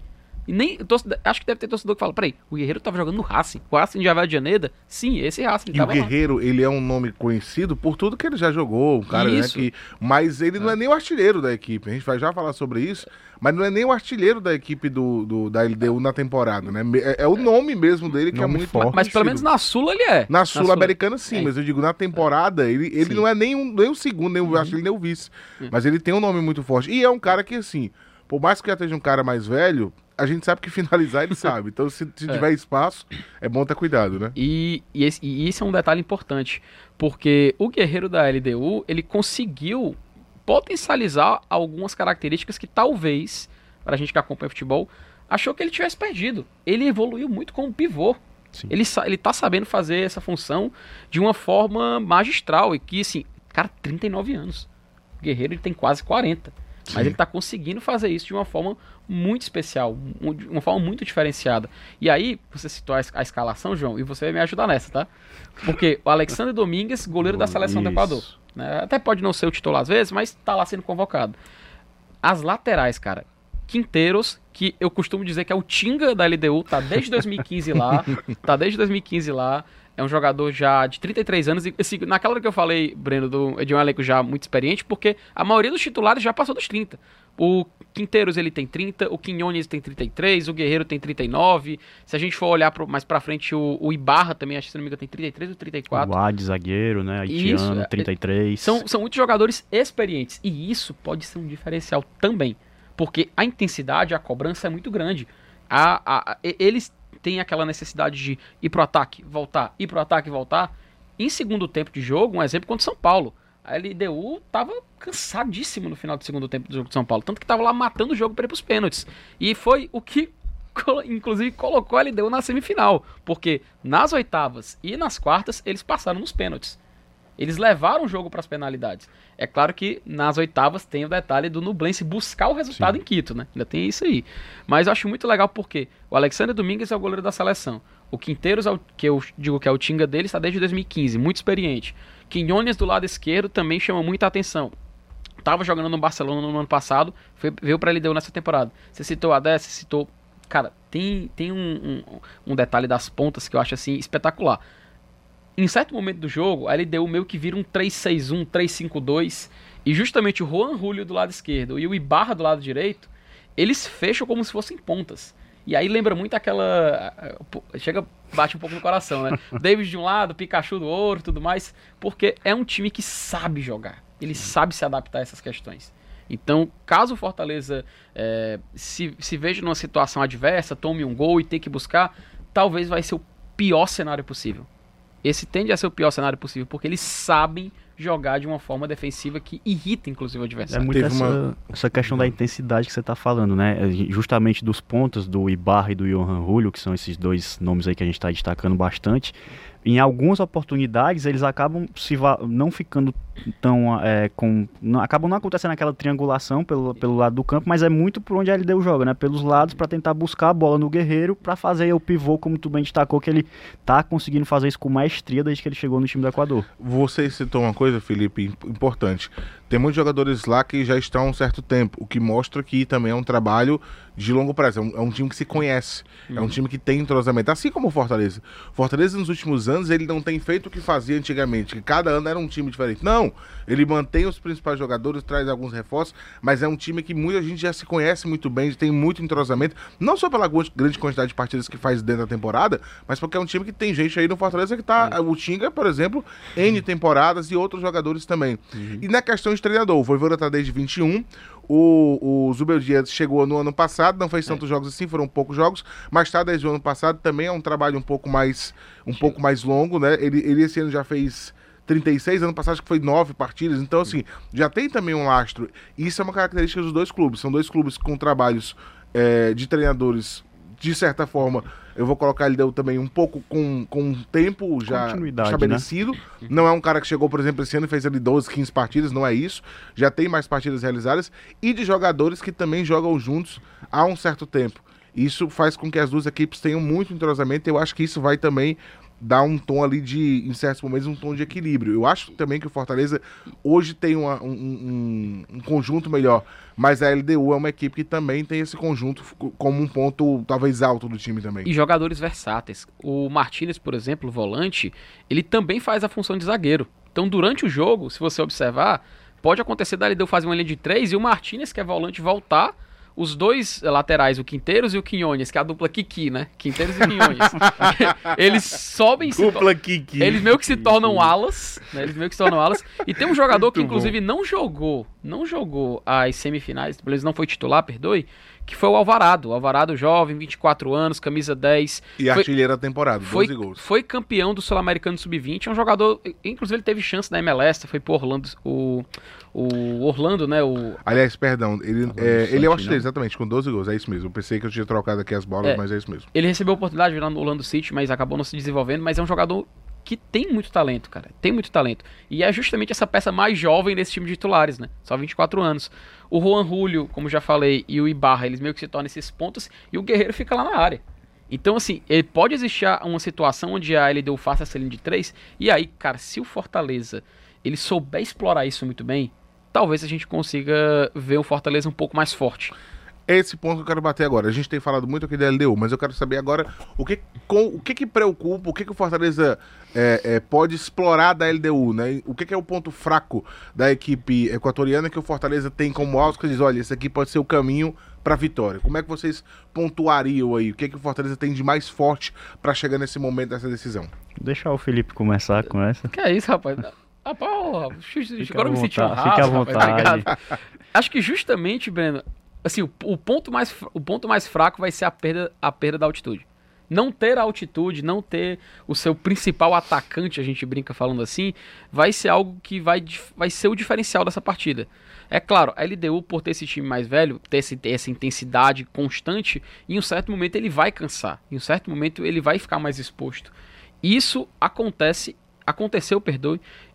E nem, acho que deve ter torcedor que fala, peraí, o Guerreiro tava jogando no Racing. O Racing de Avaí de Janeiro? Sim, esse Racing. E o Guerreiro, lá. Ele é um nome conhecido por tudo que ele já jogou. Um cara, né, que, mas ele não é nem o artilheiro da equipe. A gente vai já falar sobre isso. Mas não é nem o artilheiro da equipe da LDU na temporada, né? É o nome mesmo dele que é muito forte. Mas pelo menos na Sula ele é. Na Sul-Americana sim, mas eu digo, na temporada ele não é nem o segundo, nem o artilheiro, nem o vice. Mas ele tem um nome muito forte. E é um cara que, assim, por mais que já esteja um cara mais velho, a gente sabe que finalizar ele sabe. Então se tiver espaço, é bom ter cuidado, né? E esse é um detalhe importante, porque o Guerreiro da LDU, ele conseguiu potencializar algumas características que talvez, pra gente que acompanha futebol, achou que ele tivesse perdido. Ele evoluiu muito como pivô. Ele tá sabendo fazer essa função de uma forma magistral. E que, assim, cara, 39 anos. O Guerreiro, ele tem quase 40. Sim. Mas ele tá conseguindo fazer isso de uma forma muito especial, uma forma muito diferenciada. E aí, você citou a escalação, João, e você vai me ajudar nessa, tá? Porque o Alexandre Domingues, goleiro da seleção do Equador. Até pode não ser o titular às vezes, mas tá lá sendo convocado. As laterais, cara, Quinteiros, que eu costumo dizer que é o Tinga da LDU, tá desde 2015 lá, é um jogador já de 33 anos, e assim, naquela hora que eu falei, Breno, de um elenco já muito experiente, porque a maioria dos titulares já passou dos 30. O Quinteiros, ele tem 30, o Quiñónez tem 33, o Guerreiro tem 39, se a gente for olhar mais pra frente, o Ibarra também, acho que se não me engano, tem 33 ou 34. O de zagueiro, né, haitiano, isso, 33. São muitos jogadores experientes, e isso pode ser um diferencial também, porque a intensidade, a cobrança é muito grande. Eles têm aquela necessidade de ir pro ataque, voltar, ir pro ataque, voltar. Em segundo tempo de jogo, um exemplo contra o São Paulo. A LDU tava cansadíssimo no final do segundo tempo do jogo de São Paulo. Tanto que tava lá matando o jogo para ir pros pênaltis. E foi o que, inclusive, colocou a LDU na semifinal. Porque nas oitavas e nas quartas, eles passaram nos pênaltis. Eles levaram o jogo para as penalidades. É claro que nas oitavas tem o detalhe do Ñublense buscar o resultado em Quito, né? Ainda tem isso aí. Mas eu acho muito legal porque o Alexandre Domingues é o goleiro da seleção. O Quinteiros, que eu digo que é o Tinga dele, está desde 2015, muito experiente. Quiñónez do lado esquerdo também chama muita atenção. Tava jogando no Barcelona no ano passado, veio para LDU nessa temporada. Você citou a 10, você citou... Cara, tem um detalhe das pontas que eu acho assim espetacular. Em certo momento do jogo, a LDU meio que vira um 3-6-1, 3-5-2, e justamente o Johan Julio do lado esquerdo e o Ibarra do lado direito, eles fecham como se fossem pontas. E aí lembra muito aquela... bate um pouco no coração, né? Davis de um lado, Pikachu do outro, tudo mais, porque é um time que sabe jogar, ele sabe se adaptar a essas questões. Então, caso o Fortaleza se veja numa situação adversa, tome um gol e tenha que buscar, talvez vai ser o pior cenário possível. Esse tende a ser o pior cenário possível, porque eles sabem jogar de uma forma defensiva que irrita, inclusive, o adversário. É muito essa questão da intensidade que você está falando, né? Justamente dos pontos do Ibarra e do Johan Julio, que são esses dois nomes aí que a gente está destacando bastante. Em algumas oportunidades, eles acabam não ficando tão... acabam não acontecendo aquela triangulação pelo lado do campo, mas é muito por onde a LDU joga, né? Pelos lados, para tentar buscar a bola no Guerreiro, para fazer o pivô, como tu bem destacou, que ele tá conseguindo fazer isso com maestria desde que ele chegou no time do Equador. Você citou uma coisa, Felipe, importante. Tem muitos jogadores lá que já estão há um certo tempo, o que mostra que também é um trabalho de longo prazo. É um time que se conhece, é um time que tem entrosamento, assim como o Fortaleza. Fortaleza, nos últimos anos, ele não tem feito o que fazia antigamente, que cada ano era um time diferente. Não, ele mantém os principais jogadores, traz alguns reforços, mas é um time que muita gente já se conhece muito bem, tem muito entrosamento, não só pela grande quantidade de partidas que faz dentro da temporada, mas porque é um time que tem gente aí no Fortaleza que tá... O Tinga, por exemplo, N temporadas e outros jogadores também. E na questão de treinador, o Vojvoda tá desde 21, o Zubeldía chegou no ano passado, não fez tantos jogos assim, foram poucos jogos, mas tá desde o ano passado, também é um trabalho um pouco mais longo, né? Ele esse ano já fez 36, ano passado acho que foi 9 partidas, então assim, já tem também um lastro. Isso é uma característica dos dois clubes, são dois clubes com trabalhos de treinadores, de certa forma, eu vou colocar ele também um pouco com tempo já estabelecido. Né? Não é um cara que chegou, por exemplo, esse ano e fez ali 12, 15 partidas, não é isso. Já tem mais partidas realizadas e de jogadores que também jogam juntos há um certo tempo. Isso faz com que as duas equipes tenham muito entrosamento e eu acho que isso vai também dar um tom ali de, em certos momentos, um tom de equilíbrio. Eu acho também que o Fortaleza hoje tem um conjunto melhor, mas a LDU é uma equipe que também tem esse conjunto como um ponto talvez alto do time também. E jogadores versáteis. O Martínez, por exemplo, o volante, ele também faz a função de zagueiro. Então, durante o jogo, se você observar, pode acontecer da LDU fazer uma linha de 3 e o Martínez, que é volante, voltar. Os dois laterais, o Quinteiros e o Quiñónez, que é a dupla Kiki, né? Quinteiros e Quiñónez. Eles sobem... Dupla Kiki. Eles meio que se tornam alas, né? Eles meio que se tornam alas. E tem um jogador muito que, inclusive, não jogou as semifinais, ele não foi titular, perdoe, que foi o Alvarado. O Alvarado jovem, 24 anos, camisa 10. E artilheiro da temporada, 12 gols. Foi campeão do Sul-Americano Sub-20. É um jogador... Inclusive, ele teve chance na MLS, foi pro Orlando... O Orlando, né? Aliás, perdão, ele é o artilheiro, exatamente, com 12 gols, é isso mesmo. Eu pensei que eu tinha trocado aqui as bolas, mas é isso mesmo. Ele recebeu a oportunidade de virar no Orlando City, mas acabou não se desenvolvendo, mas é um jogador que tem muito talento, cara, tem muito talento. E é justamente essa peça mais jovem desse time de titulares, né? Só 24 anos. O Johan Julio, como já falei, e o Ibarra, eles meio que se tornam esses pontos, e o Guerreiro fica lá na área. Então, assim, ele pode existir uma situação onde a LDU faça essa linha de 3, e aí, cara, se o Fortaleza, ele souber explorar isso muito bem, talvez a gente consiga ver o Fortaleza um pouco mais forte. É esse ponto que eu quero bater agora. A gente tem falado muito aqui da LDU, mas eu quero saber agora o que preocupa, o que o Fortaleza pode explorar da LDU, né? O que é o ponto fraco da equipe equatoriana que o Fortaleza tem como alvo, que diz, olha, esse aqui pode ser o caminho para a vitória. Como é que vocês pontuariam aí? O que o Fortaleza tem de mais forte para chegar nesse momento dessa decisão? Deixar o Felipe começar com essa. Que é isso, rapaz? Agora eu me senti honrado. Fica à vontade. Acho que justamente, Breno, assim, o ponto mais fraco vai ser a perda da altitude. Não ter a altitude, não ter o seu principal atacante, a gente brinca falando assim, vai ser algo que vai ser o diferencial dessa partida. É claro, a LDU, por ter esse time mais velho, ter essa intensidade constante, em um certo momento ele vai cansar, em um certo momento ele vai ficar mais exposto. Isso aconteceu,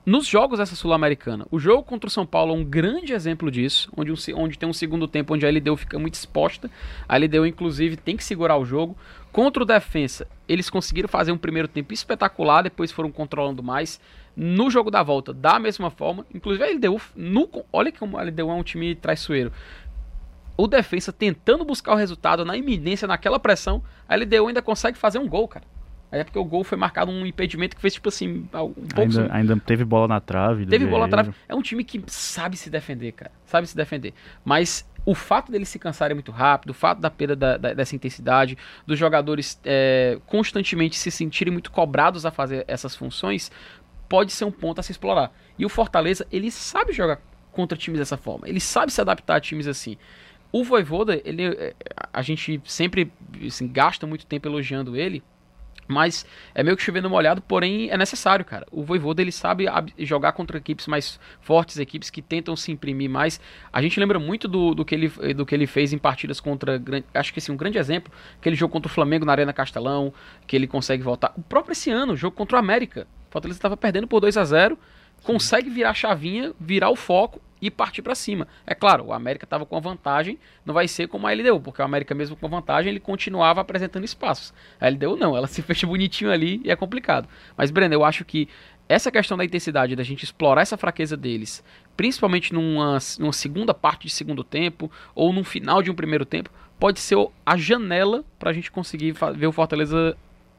nos jogos dessa Sul-Americana. O jogo contra o São Paulo é um grande exemplo disso, onde tem um segundo tempo onde a LDU fica muito exposta. A LDU, inclusive, tem que segurar o jogo. Contra o Defensa, eles conseguiram fazer um primeiro tempo espetacular, depois foram controlando mais. No jogo da volta, da mesma forma. Inclusive, a LDU... Olha como a LDU é um time traiçoeiro. O Defensa tentando buscar o resultado na iminência, naquela pressão, a LDU ainda consegue fazer um gol, cara. É porque o gol foi marcado um impedimento que fez, tipo assim, um pouco... Ainda teve bola na trave. Teve bola na trave. É um time que sabe se defender, cara. Sabe se defender. Mas o fato deles se cansarem muito rápido, o fato da perda dessa intensidade, dos jogadores constantemente se sentirem muito cobrados a fazer essas funções, pode ser um ponto a se explorar. E o Fortaleza, ele sabe jogar contra times dessa forma. Ele sabe se adaptar a times assim. O Vojvoda, a gente sempre assim, gasta muito tempo elogiando ele, mas é meio que chovendo molhado, porém é necessário, cara. O Vojvoda, ele sabe jogar contra equipes mais fortes, equipes que tentam se imprimir mais. A gente lembra muito do que ele fez em partidas contra... Acho que esse é um grande exemplo. Aquele jogo contra o Flamengo na Arena Castelão, que ele consegue voltar. O próprio esse ano, o jogo contra o América. O Fortaleza estava perdendo por 2-0, consegue virar a chavinha, virar o foco e partir para cima. É claro, o América estava com a vantagem, não vai ser como a LDU, porque o América mesmo com a vantagem, ele continuava apresentando espaços. A LDU não, ela se fecha bonitinho ali e é complicado. Mas, Breno, eu acho que essa questão da intensidade, da gente explorar essa fraqueza deles, principalmente numa segunda parte de segundo tempo ou no final de um primeiro tempo, pode ser a janela para a gente conseguir ver o Fortaleza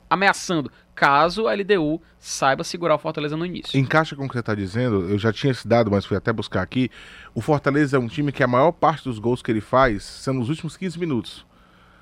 ameaçando, caso a LDU saiba segurar o Fortaleza no início. Encaixa com o que você está dizendo, eu já tinha esse dado, mas fui até buscar aqui. O Fortaleza é um time que a maior parte dos gols que ele faz são nos últimos 15 minutos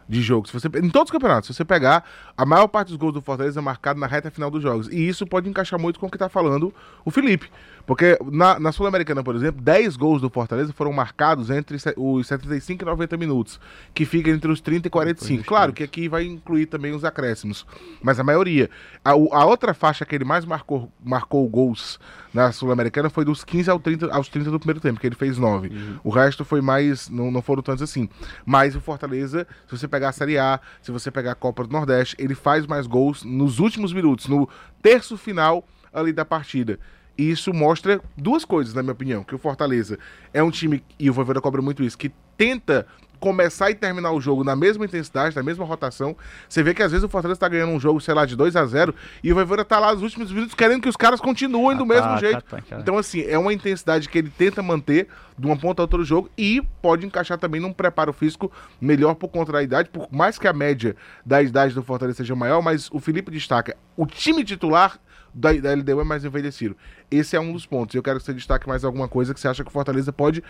de jogo. Se você, em todos os campeonatos, se você pegar, a maior parte dos gols do Fortaleza é marcado na reta final dos jogos. E isso pode encaixar muito com o que está falando o Felipe. Porque na Sul-Americana, por exemplo, 10 gols do Fortaleza foram marcados entre os 75 e 90 minutos, que fica entre os 30 e 45. Claro que aqui vai incluir também os acréscimos, mas a maioria. A outra faixa que ele mais marcou gols na Sul-Americana foi dos 15 aos 30 do primeiro tempo, que ele fez 9. Uhum. O resto foi mais, não foram tantos assim. Mas o Fortaleza, se você pegar a Série A, se você pegar a Copa do Nordeste, ele faz mais gols nos últimos minutos, no terço final ali da partida. E isso mostra duas coisas, na minha opinião, que o Fortaleza é um time, e o Vojvoda cobra muito isso, que tenta começar e terminar o jogo na mesma intensidade, na mesma rotação. Você vê que às vezes o Fortaleza tá ganhando um jogo, sei lá, de 2-0, e o Vojvoda tá lá nos últimos minutos querendo que os caras continuem do mesmo jeito. Então, assim, é uma intensidade que ele tenta manter de uma ponta a outra do jogo e pode encaixar também num preparo físico melhor por conta da idade, por mais que a média da idade do Fortaleza seja maior, mas o Felipe destaca, o time titular da LDU é mais envelhecido. Esse é um dos pontos. Eu quero que você destaque mais alguma coisa que você acha que o Fortaleza pode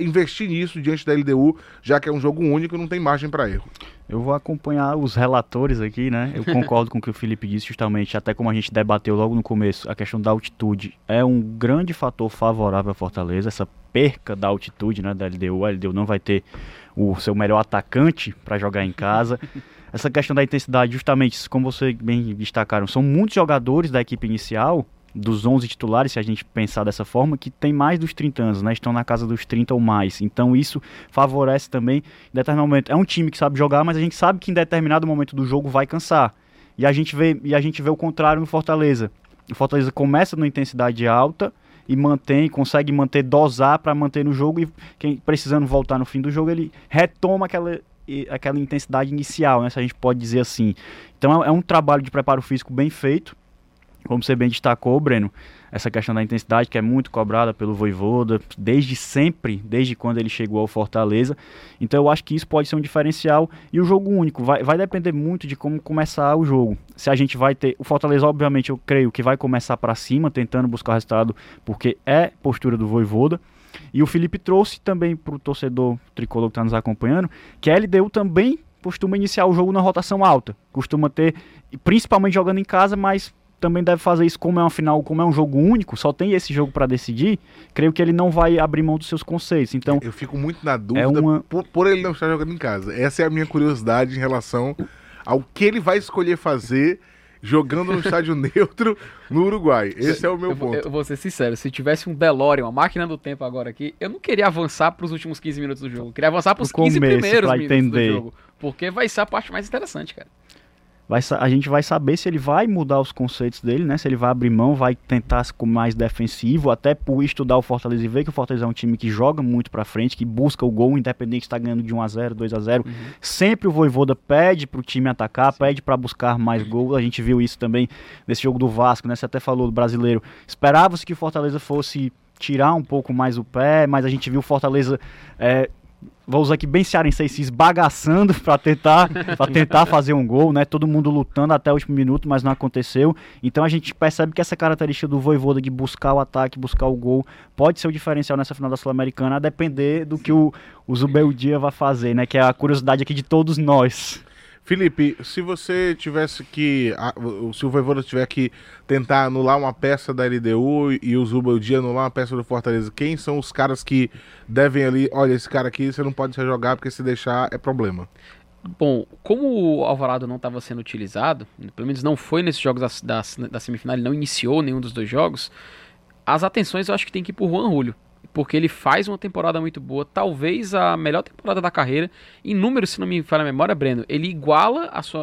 investir nisso diante da LDU, já que é um jogo único e não tem margem para erro. Eu vou acompanhar os relatores aqui, né? Eu concordo com o que o Felipe disse, justamente, até como a gente debateu logo no começo, a questão da altitude é um grande fator favorável ao Fortaleza, essa perca da altitude, né, da LDU. A LDU não vai ter o seu melhor atacante para jogar em casa. Essa questão da intensidade, justamente, como vocês bem destacaram, são muitos jogadores da equipe inicial, dos 11 titulares, se a gente pensar dessa forma, que tem mais dos 30 anos, né? Estão na casa dos 30 ou mais. Então isso favorece também em determinado momento. É um time que sabe jogar, mas a gente sabe que em determinado momento do jogo vai cansar. E a gente vê o contrário no Fortaleza. O Fortaleza começa numa intensidade alta e consegue dosar para manter no jogo, e quem precisando voltar no fim do jogo, ele retoma aquela intensidade inicial, né? Se a gente pode dizer assim. Então é um trabalho de preparo físico bem feito. Como você bem destacou, Breno, essa questão da intensidade que é muito cobrada pelo Vojvoda desde sempre, desde quando ele chegou ao Fortaleza. Então eu acho que isso pode ser um diferencial. E o jogo único vai depender muito de como começar o jogo. Se a gente vai ter... O Fortaleza, obviamente, eu creio que vai começar para cima, tentando buscar o resultado, porque é postura do Vojvoda. E o Felipe trouxe também para o torcedor tricolor que está nos acompanhando, que a LDU também costuma iniciar o jogo na rotação alta. Costuma ter, principalmente jogando em casa, mas também deve fazer isso, como é uma final, como é um jogo único, só tem esse jogo para decidir, creio que ele não vai abrir mão dos seus conceitos. Então, eu fico muito na dúvida por ele não estar jogando em casa. Essa é a minha curiosidade em relação ao que ele vai escolher fazer jogando no estádio neutro no Uruguai. Esse é o meu ponto. Eu vou ser sincero, se tivesse um DeLorean, uma máquina do tempo agora aqui, eu não queria avançar para os últimos 15 minutos do jogo, eu queria avançar para os 15 primeiros minutos do jogo, porque vai ser a parte mais interessante, cara. A gente vai saber se ele vai mudar os conceitos dele, né? Se ele vai abrir mão, vai tentar ser mais defensivo, até por estudar o Fortaleza e ver que o Fortaleza é um time que joga muito pra frente, que busca o gol, independente se tá ganhando de 1-0, 2-0. Uhum. Sempre o Vojvoda pede pro time atacar, pede pra buscar mais gols. A gente viu isso também nesse jogo do Vasco, né? Você até falou do brasileiro. Esperava-se que o Fortaleza fosse tirar um pouco mais o pé, mas a gente viu o Fortaleza... vou usar aqui bem cearense, se esbagaçando para tentar fazer um gol, né? Todo mundo lutando até o último minuto, mas não aconteceu. Então a gente percebe que essa característica do Vojvoda de buscar o ataque, buscar o gol, pode ser o diferencial nessa final da Sul-Americana, a depender do que o Zubeldía vai fazer, né? Que é a curiosidade aqui de todos nós. Felipe, se o Vojvoda tiver que tentar anular uma peça da LDU e o Zubeldía anular uma peça do Fortaleza, quem são os caras que devem ali, olha, esse cara aqui você não pode se jogar porque se deixar é problema? Bom, como o Alvarado não estava sendo utilizado, pelo menos não foi nesses jogos da semifinal, ele não iniciou nenhum dos dois jogos, as atenções eu acho que tem que ir para o Johan Julio, porque ele faz uma temporada muito boa, talvez a melhor temporada da carreira, em números, se não me falha a memória, Breno, ele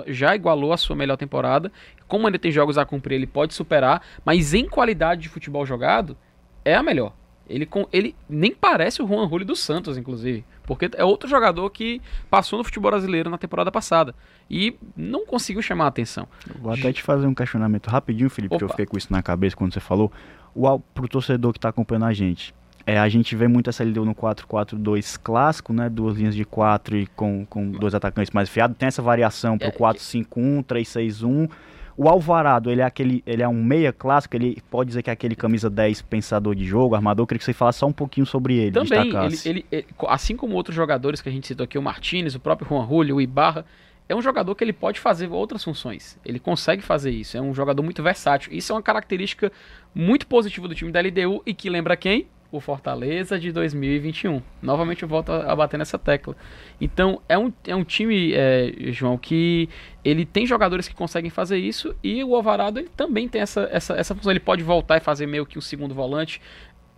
já igualou a sua melhor temporada, como ainda tem jogos a cumprir, ele pode superar, mas em qualidade de futebol jogado, é a melhor. Ele nem parece o Johan Julio do Santos, inclusive, porque é outro jogador que passou no futebol brasileiro na temporada passada e não conseguiu chamar a atenção. Eu vou até te fazer um questionamento rapidinho, Felipe, porque eu fiquei com isso na cabeça quando você falou. Para o torcedor que está acompanhando a gente, a gente vê muito essa LDU no 4-4-2 clássico, né? Duas linhas de 4 e com dois atacantes mais enfiados. Tem essa variação para o 4-5-1, 3-6-1... O Alvarado, ele é um meia clássico, ele pode dizer que é aquele camisa 10 pensador de jogo, armador. Eu queria que você falasse só um pouquinho sobre ele. Também, ele, assim como outros jogadores que a gente citou aqui, o Martínez, o próprio João Julio, o Ibarra, é um jogador que ele pode fazer outras funções. Ele consegue fazer isso, é um jogador muito versátil. Isso é uma característica muito positiva do time da LDU e que lembra quem? O Fortaleza de 2021. Novamente eu volto a bater nessa tecla. Então, é um time, João, que ele tem jogadores que conseguem fazer isso, e o Alvarado ele também tem essa função. Ele pode voltar e fazer meio que um segundo volante.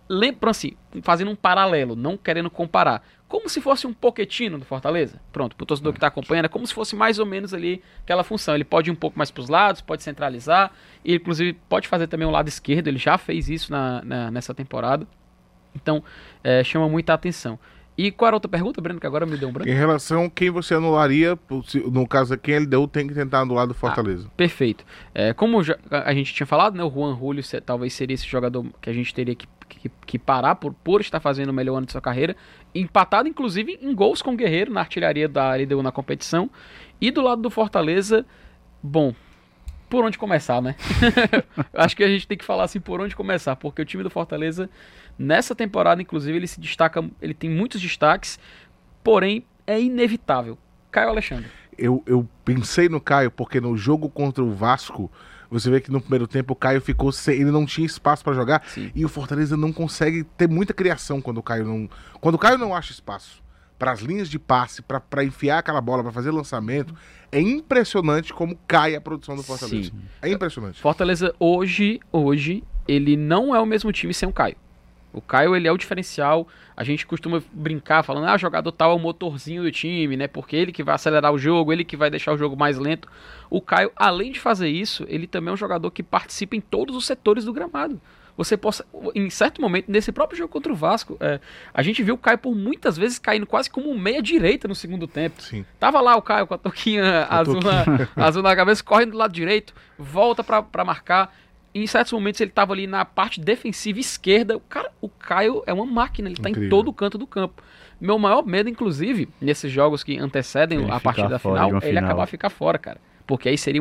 Lembra assim, fazendo um paralelo, não querendo comparar. Como se fosse um Pochettino do Fortaleza. Pronto, pro torcedor que tá acompanhando, é como se fosse mais ou menos ali aquela função. Ele pode ir um pouco mais pros lados, pode centralizar, e inclusive pode fazer também o lado esquerdo. Ele já fez isso nessa temporada. Então, chama muita atenção. E qual era a outra pergunta, Breno, que agora me deu um branco? Em relação a quem você anularia, no caso aqui, ele deu, tem que tentar anular do Fortaleza. Perfeito. Como a gente tinha falado, né, o Johan Julio talvez seria esse jogador que a gente teria que parar por estar fazendo o melhor ano de sua carreira. Empatado, inclusive, em gols com o Guerreiro, na artilharia da LDU na competição. E do lado do Fortaleza, bom... Por onde começar, né? Acho que a gente tem que falar assim, por onde começar, porque o time do Fortaleza, nessa temporada, inclusive, ele se destaca, ele tem muitos destaques, porém, é inevitável. Caio Alexandre. Eu pensei no Caio, porque no jogo contra o Vasco, você vê que no primeiro tempo o Caio ficou sem... Ele não tinha espaço para jogar, sim, e o Fortaleza não consegue ter muita criação quando o Caio não... Quando o Caio não acha espaço para as linhas de passe, para enfiar aquela bola, para fazer lançamento, é impressionante como cai a produção do Fortaleza. Sim. É impressionante. Fortaleza hoje, ele não é o mesmo time sem o Caio. O Caio, ele é o diferencial. A gente costuma brincar falando, o jogador tal é o motorzinho do time, né? Porque ele que vai acelerar o jogo, ele que vai deixar o jogo mais lento. O Caio, além de fazer isso, ele também é um jogador que participa em todos os setores do gramado. Você possa, em certo momento, nesse próprio jogo contra o Vasco, a gente viu o Caio por muitas vezes caindo quase como um meia-direita no segundo tempo. Sim. Tava lá o Caio com a touquinha azul na cabeça, corre do lado direito, volta pra marcar. Em certos momentos ele tava ali na parte defensiva esquerda. O Caio é uma máquina, ele tá incrível em todo canto do campo. Meu maior medo, inclusive, nesses jogos que antecedem ele a partida final, ele acabar ficar fora, cara. Porque aí seria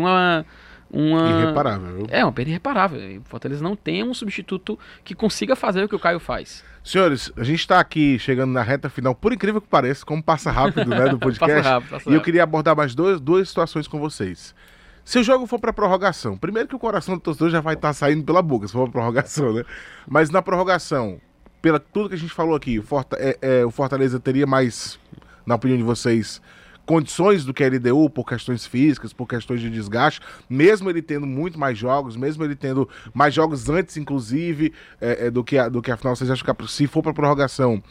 irreparável. É uma perda irreparável. O Fortaleza não tem um substituto que consiga fazer o que o Caio faz. Senhores, a gente está aqui chegando na reta final, por incrível que pareça, como passa rápido, né, do podcast. Passa rápido. Eu queria abordar mais duas situações com vocês. Se o jogo for para prorrogação, primeiro que o coração do torcedor já vai estar saindo pela boca, se for para prorrogação, né? Mas na prorrogação, pela tudo que a gente falou aqui, o Fortaleza teria mais, na opinião de vocês, condições do que a LDU, por questões físicas, por questões de desgaste, mesmo ele tendo muito mais jogos, mesmo ele tendo mais jogos antes, inclusive, do que a final. Vocês acham que se for para prorrogação,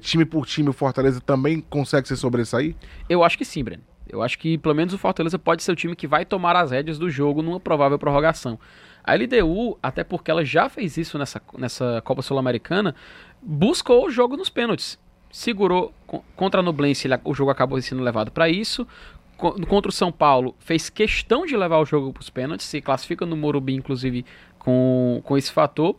time por time, o Fortaleza também consegue se sobressair? Eu acho que sim, Breno. Eu acho que pelo menos o Fortaleza pode ser o time que vai tomar as rédeas do jogo numa provável prorrogação. A LDU, até porque ela já fez isso nessa Copa Sul-Americana, buscou o jogo nos pênaltis. Segurou contra a Ñublense, o jogo acabou sendo levado para isso. Contra o São Paulo, fez questão de levar o jogo para os pênaltis, se classifica no Morumbi, inclusive, com esse fator.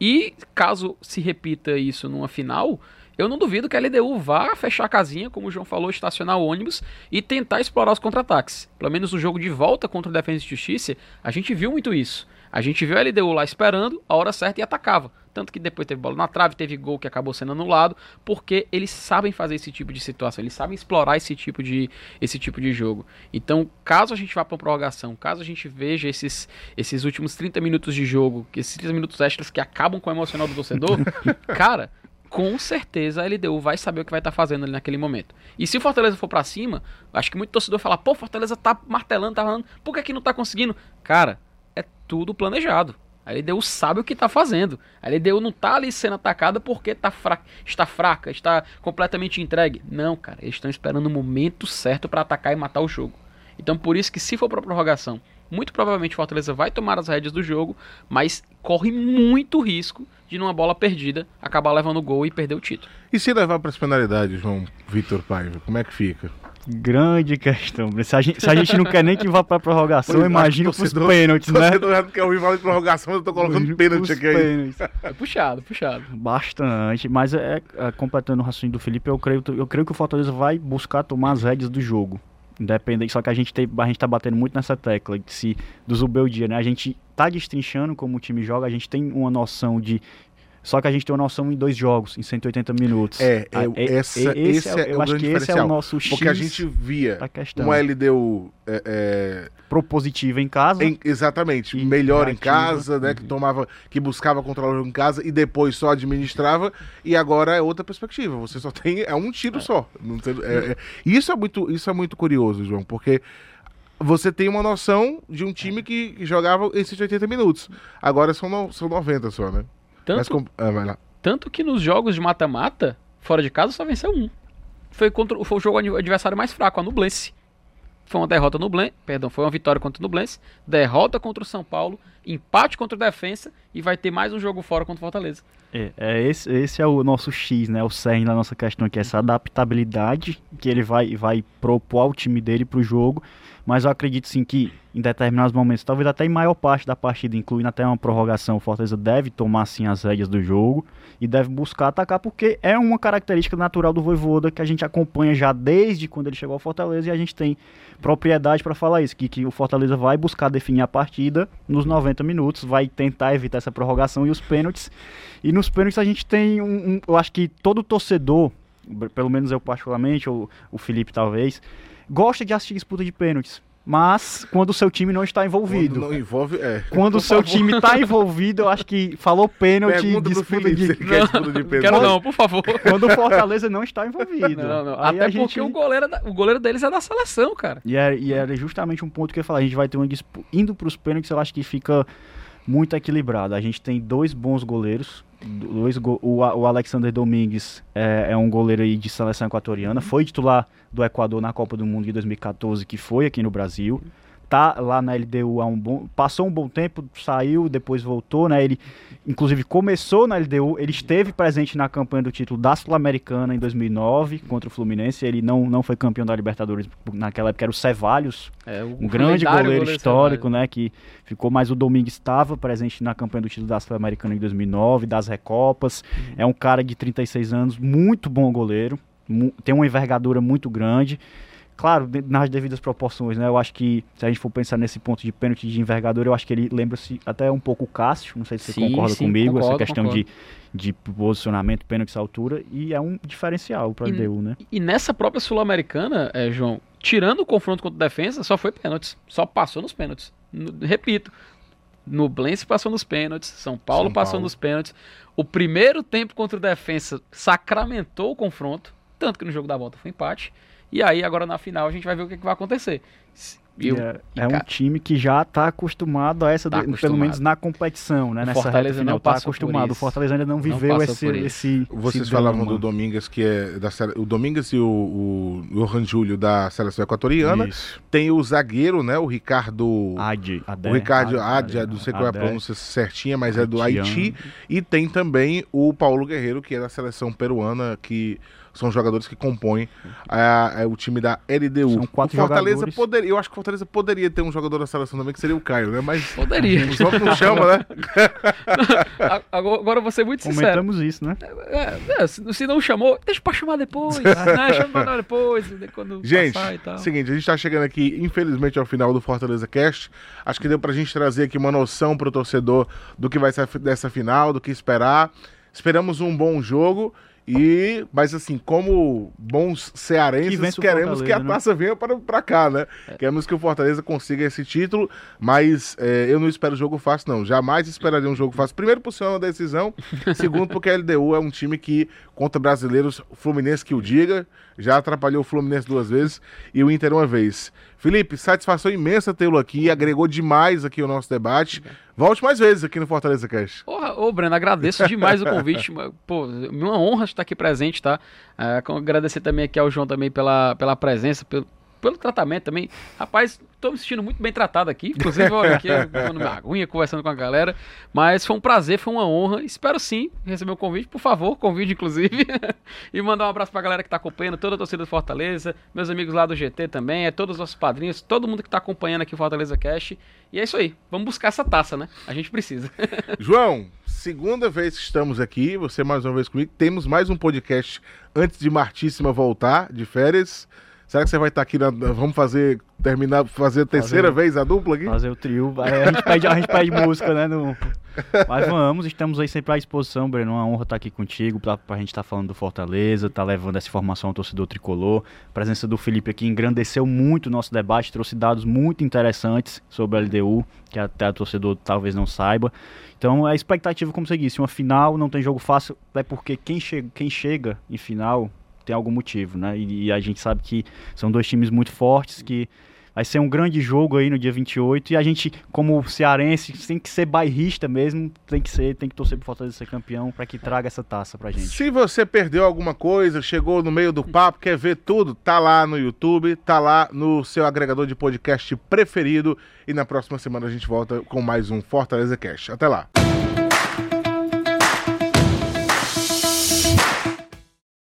E caso se repita isso numa final, eu não duvido que a LDU vá fechar a casinha, como o João falou, estacionar o ônibus e tentar explorar os contra-ataques. Pelo menos no jogo de volta contra o Defensa y Justicia, a gente viu muito isso. A gente viu a LDU lá esperando a hora certa e atacava. Tanto que depois teve bola na trave, teve gol que acabou sendo anulado, porque eles sabem fazer esse tipo de situação, eles sabem explorar esse tipo de jogo. Então, caso a gente vá para uma prorrogação, caso a gente veja esses últimos 30 minutos de jogo, esses 30 minutos extras que acabam com o emocional do torcedor, cara, com certeza a LDU vai saber o que vai estar fazendo ali naquele momento. E se o Fortaleza for para cima, acho que muito torcedor fala, pô, Fortaleza tá martelando, tá falando, por que não tá conseguindo? Cara, é tudo planejado. A LDU sabe o que está fazendo. A LDU não está ali sendo atacada porque está fraca, está completamente entregue. Não, cara, eles estão esperando o momento certo para atacar e matar o jogo. Então, por isso que se for para prorrogação, muito provavelmente o Fortaleza vai tomar as rédeas do jogo, mas corre muito risco de numa bola perdida acabar levando o gol e perder o título. E se levar para as penalidades, João Vitor Paiva, como é que fica? Grande questão. Se a gente não quer nem que vá para a prorrogação, imagina os pênaltis, né? Você não quer o rival de prorrogação, eu estou colocando pênalti aqui. É puxado. Bastante, mas completando o raciocínio do Felipe, eu creio que o Fortaleza vai buscar tomar as rédeas do jogo. Independente, só que a gente tá batendo muito nessa tecla do Zubeldía, né? A gente tá destrinchando como o time joga, a gente tem uma noção de... Só que a gente tem uma noção em 2 jogos, em 180 minutos. Esse é o nosso X. Porque a gente via uma LDU propositiva em casa. Exatamente. Melhor em casa, né? Que buscava controlar o jogo em casa e depois só administrava. E agora é outra perspectiva. Você só tem... É um tiro só. Isso é muito curioso, João, porque... Você tem uma noção de um time que jogava esses 80 minutos. Agora são 90 só, né? Tanto que nos jogos de mata-mata, fora de casa, só venceu um. Foi o jogo adversário mais fraco, a Ñublense. Foi uma vitória contra o Ñublense, derrota contra o São Paulo, empate contra o Defensa e vai ter mais um jogo fora contra o Fortaleza. Esse é o nosso X, né? O cerne da nossa questão aqui, essa adaptabilidade que ele vai propor ao time dele pro jogo, mas eu acredito sim que em determinados momentos, talvez até em maior parte da partida, incluindo até uma prorrogação, o Fortaleza deve tomar sim as rédeas do jogo e deve buscar atacar, porque é uma característica natural do Vojvoda que a gente acompanha já desde quando ele chegou ao Fortaleza, e a gente tem propriedade para falar isso, que o Fortaleza vai buscar definir a partida nos 90 minutos, vai tentar evitar essa prorrogação e os pênaltis. E nos pênaltis a gente tem eu acho que todo torcedor, pelo menos eu particularmente, ou o Felipe talvez, gosta de assistir disputa de pênaltis, mas quando o seu time não está envolvido. Quando não envolve, Quando o seu time está envolvido, eu acho que falou pênalti. Pergunta disputa do Felipe, de... disputa de pênalti. Quero não, por favor. Quando o Fortaleza não está envolvido. Não. Até porque o goleiro deles é da seleção, cara. E era justamente um ponto que eu ia falar. A gente vai ter uma disputa indo para os pênaltis, eu acho que fica muito equilibrado. A gente tem 2 bons goleiros. O Alexandre Domingues é um goleiro aí de seleção equatoriana, foi titular do Equador na Copa do Mundo de 2014, que foi aqui no Brasil, tá lá na LDU passou um bom tempo, saiu, depois voltou, né? Ele inclusive começou na LDU, ele esteve presente na campanha do título da Sul-Americana em 2009 contra o Fluminense, ele não foi campeão da Libertadores naquela época, era o Cevallos, um grande goleiro histórico, Cevallos, né, que ficou, mas o Domingues estava presente na campanha do título da Sul-Americana em 2009, das Recopas, é um cara de 36 anos, muito bom goleiro, tem uma envergadura muito grande. Claro, nas devidas proporções, né? Eu acho que, se a gente for pensar nesse ponto de pênalti de envergadura, eu acho que ele lembra-se até um pouco o Cássio, não sei se você concorda comigo, essa questão de posicionamento, pênalti à altura, e é um diferencial para a LDU, né? E nessa própria Sul-Americana, João, tirando o confronto contra o Defensa, só foi pênaltis, só passou nos pênaltis. Repito, Ñublense passou nos pênaltis, São Paulo passou nos pênaltis, o primeiro tempo contra o Defensa sacramentou o confronto, tanto que no jogo da volta foi empate. E aí, agora na final, a gente vai ver o que vai acontecer. Um time que já está acostumado a essa, pelo menos na competição, né? Nessa reta final, está acostumado. O Fortaleza ainda não viveu esse. Vocês falavam do Domingues, que é o Domingues e o Johan Julio da seleção equatoriana. Isso. Tem o zagueiro, né? O Ricardo Ade. O Ricardo Ade, não sei qual é a pronúncia certinha, mas é do Haiti. E tem também o Paulo Guerreiro, que é da seleção peruana, que são jogadores que compõem o time da LDU. São 4 jogadores. Eu acho que o Fortaleza poderia ter um jogador da seleção também, que seria o Caio, né? Mas poderia. Só que não chama, né? Agora eu vou ser muito sincero. Comentamos isso, né? Se não chamou, deixa pra chamar depois, né? Chama pra nós depois, quando gente, passar e tal. Seguinte, a gente tá chegando aqui, infelizmente, ao final do Fortaleza Cast. Acho que deu pra gente trazer aqui uma noção pro torcedor do que vai ser dessa final, do que esperar. Esperamos um bom jogo. Mas assim, como bons cearenses, queremos que a taça venha para cá, né? Queremos que o Fortaleza consiga esse título, mas eu não espero jogo fácil, não. Jamais esperaria um jogo fácil. Primeiro, por ser uma decisão. Segundo, porque a LDU é um time que, contra brasileiros, o Fluminense que o diga, já atrapalhou o Fluminense 2 vezes e o Inter 1 vez. Felipe, satisfação imensa tê-lo aqui, agregou demais aqui o nosso debate. Volte mais vezes aqui no Fortaleza Cast. Breno, agradeço demais o convite. Pô, uma honra estar aqui presente, tá? Agradecer também aqui ao João também pela presença, pelo tratamento também. Rapaz, estou me sentindo muito bem tratado aqui. Inclusive, eu aqui tomando minha aguinha, conversando com a galera. Mas foi um prazer, foi uma honra. Espero sim receber o convite. Por favor, convide inclusive. E mandar um abraço para a galera que está acompanhando, toda a torcida do Fortaleza, meus amigos lá do GT também, todos os nossos padrinhos, todo mundo que está acompanhando aqui o Fortaleza Cast. E é isso aí. Vamos buscar essa taça, né? A gente precisa. João, segunda vez que estamos aqui, você mais uma vez comigo. Temos mais um podcast antes de Martíssima voltar de férias. Será que você vai estar aqui? Vamos fazer, fazer a terceira vez a dupla aqui? Fazer o trio. A gente pede música, né? Mas vamos, estamos aí sempre à disposição, Breno. É uma honra estar aqui contigo, pra gente estar falando do Fortaleza, estar levando essa informação ao torcedor tricolor. A presença do Felipe aqui engrandeceu muito o nosso debate, trouxe dados muito interessantes sobre a LDU, que até o torcedor talvez não saiba. Então, a expectativa, como você disse, uma final não tem jogo fácil, é porque quem chega em final... tem algum motivo, né? E a gente sabe que são dois times muito fortes, que vai ser um grande jogo aí no dia 28, e a gente, como cearense, tem que ser bairrista mesmo, tem que torcer pro Fortaleza ser campeão, para que traga essa taça pra gente. Se você perdeu alguma coisa, chegou no meio do papo, quer ver tudo, tá lá no YouTube, tá lá no seu agregador de podcast preferido, e na próxima semana a gente volta com mais um Fortaleza Cast. Até lá!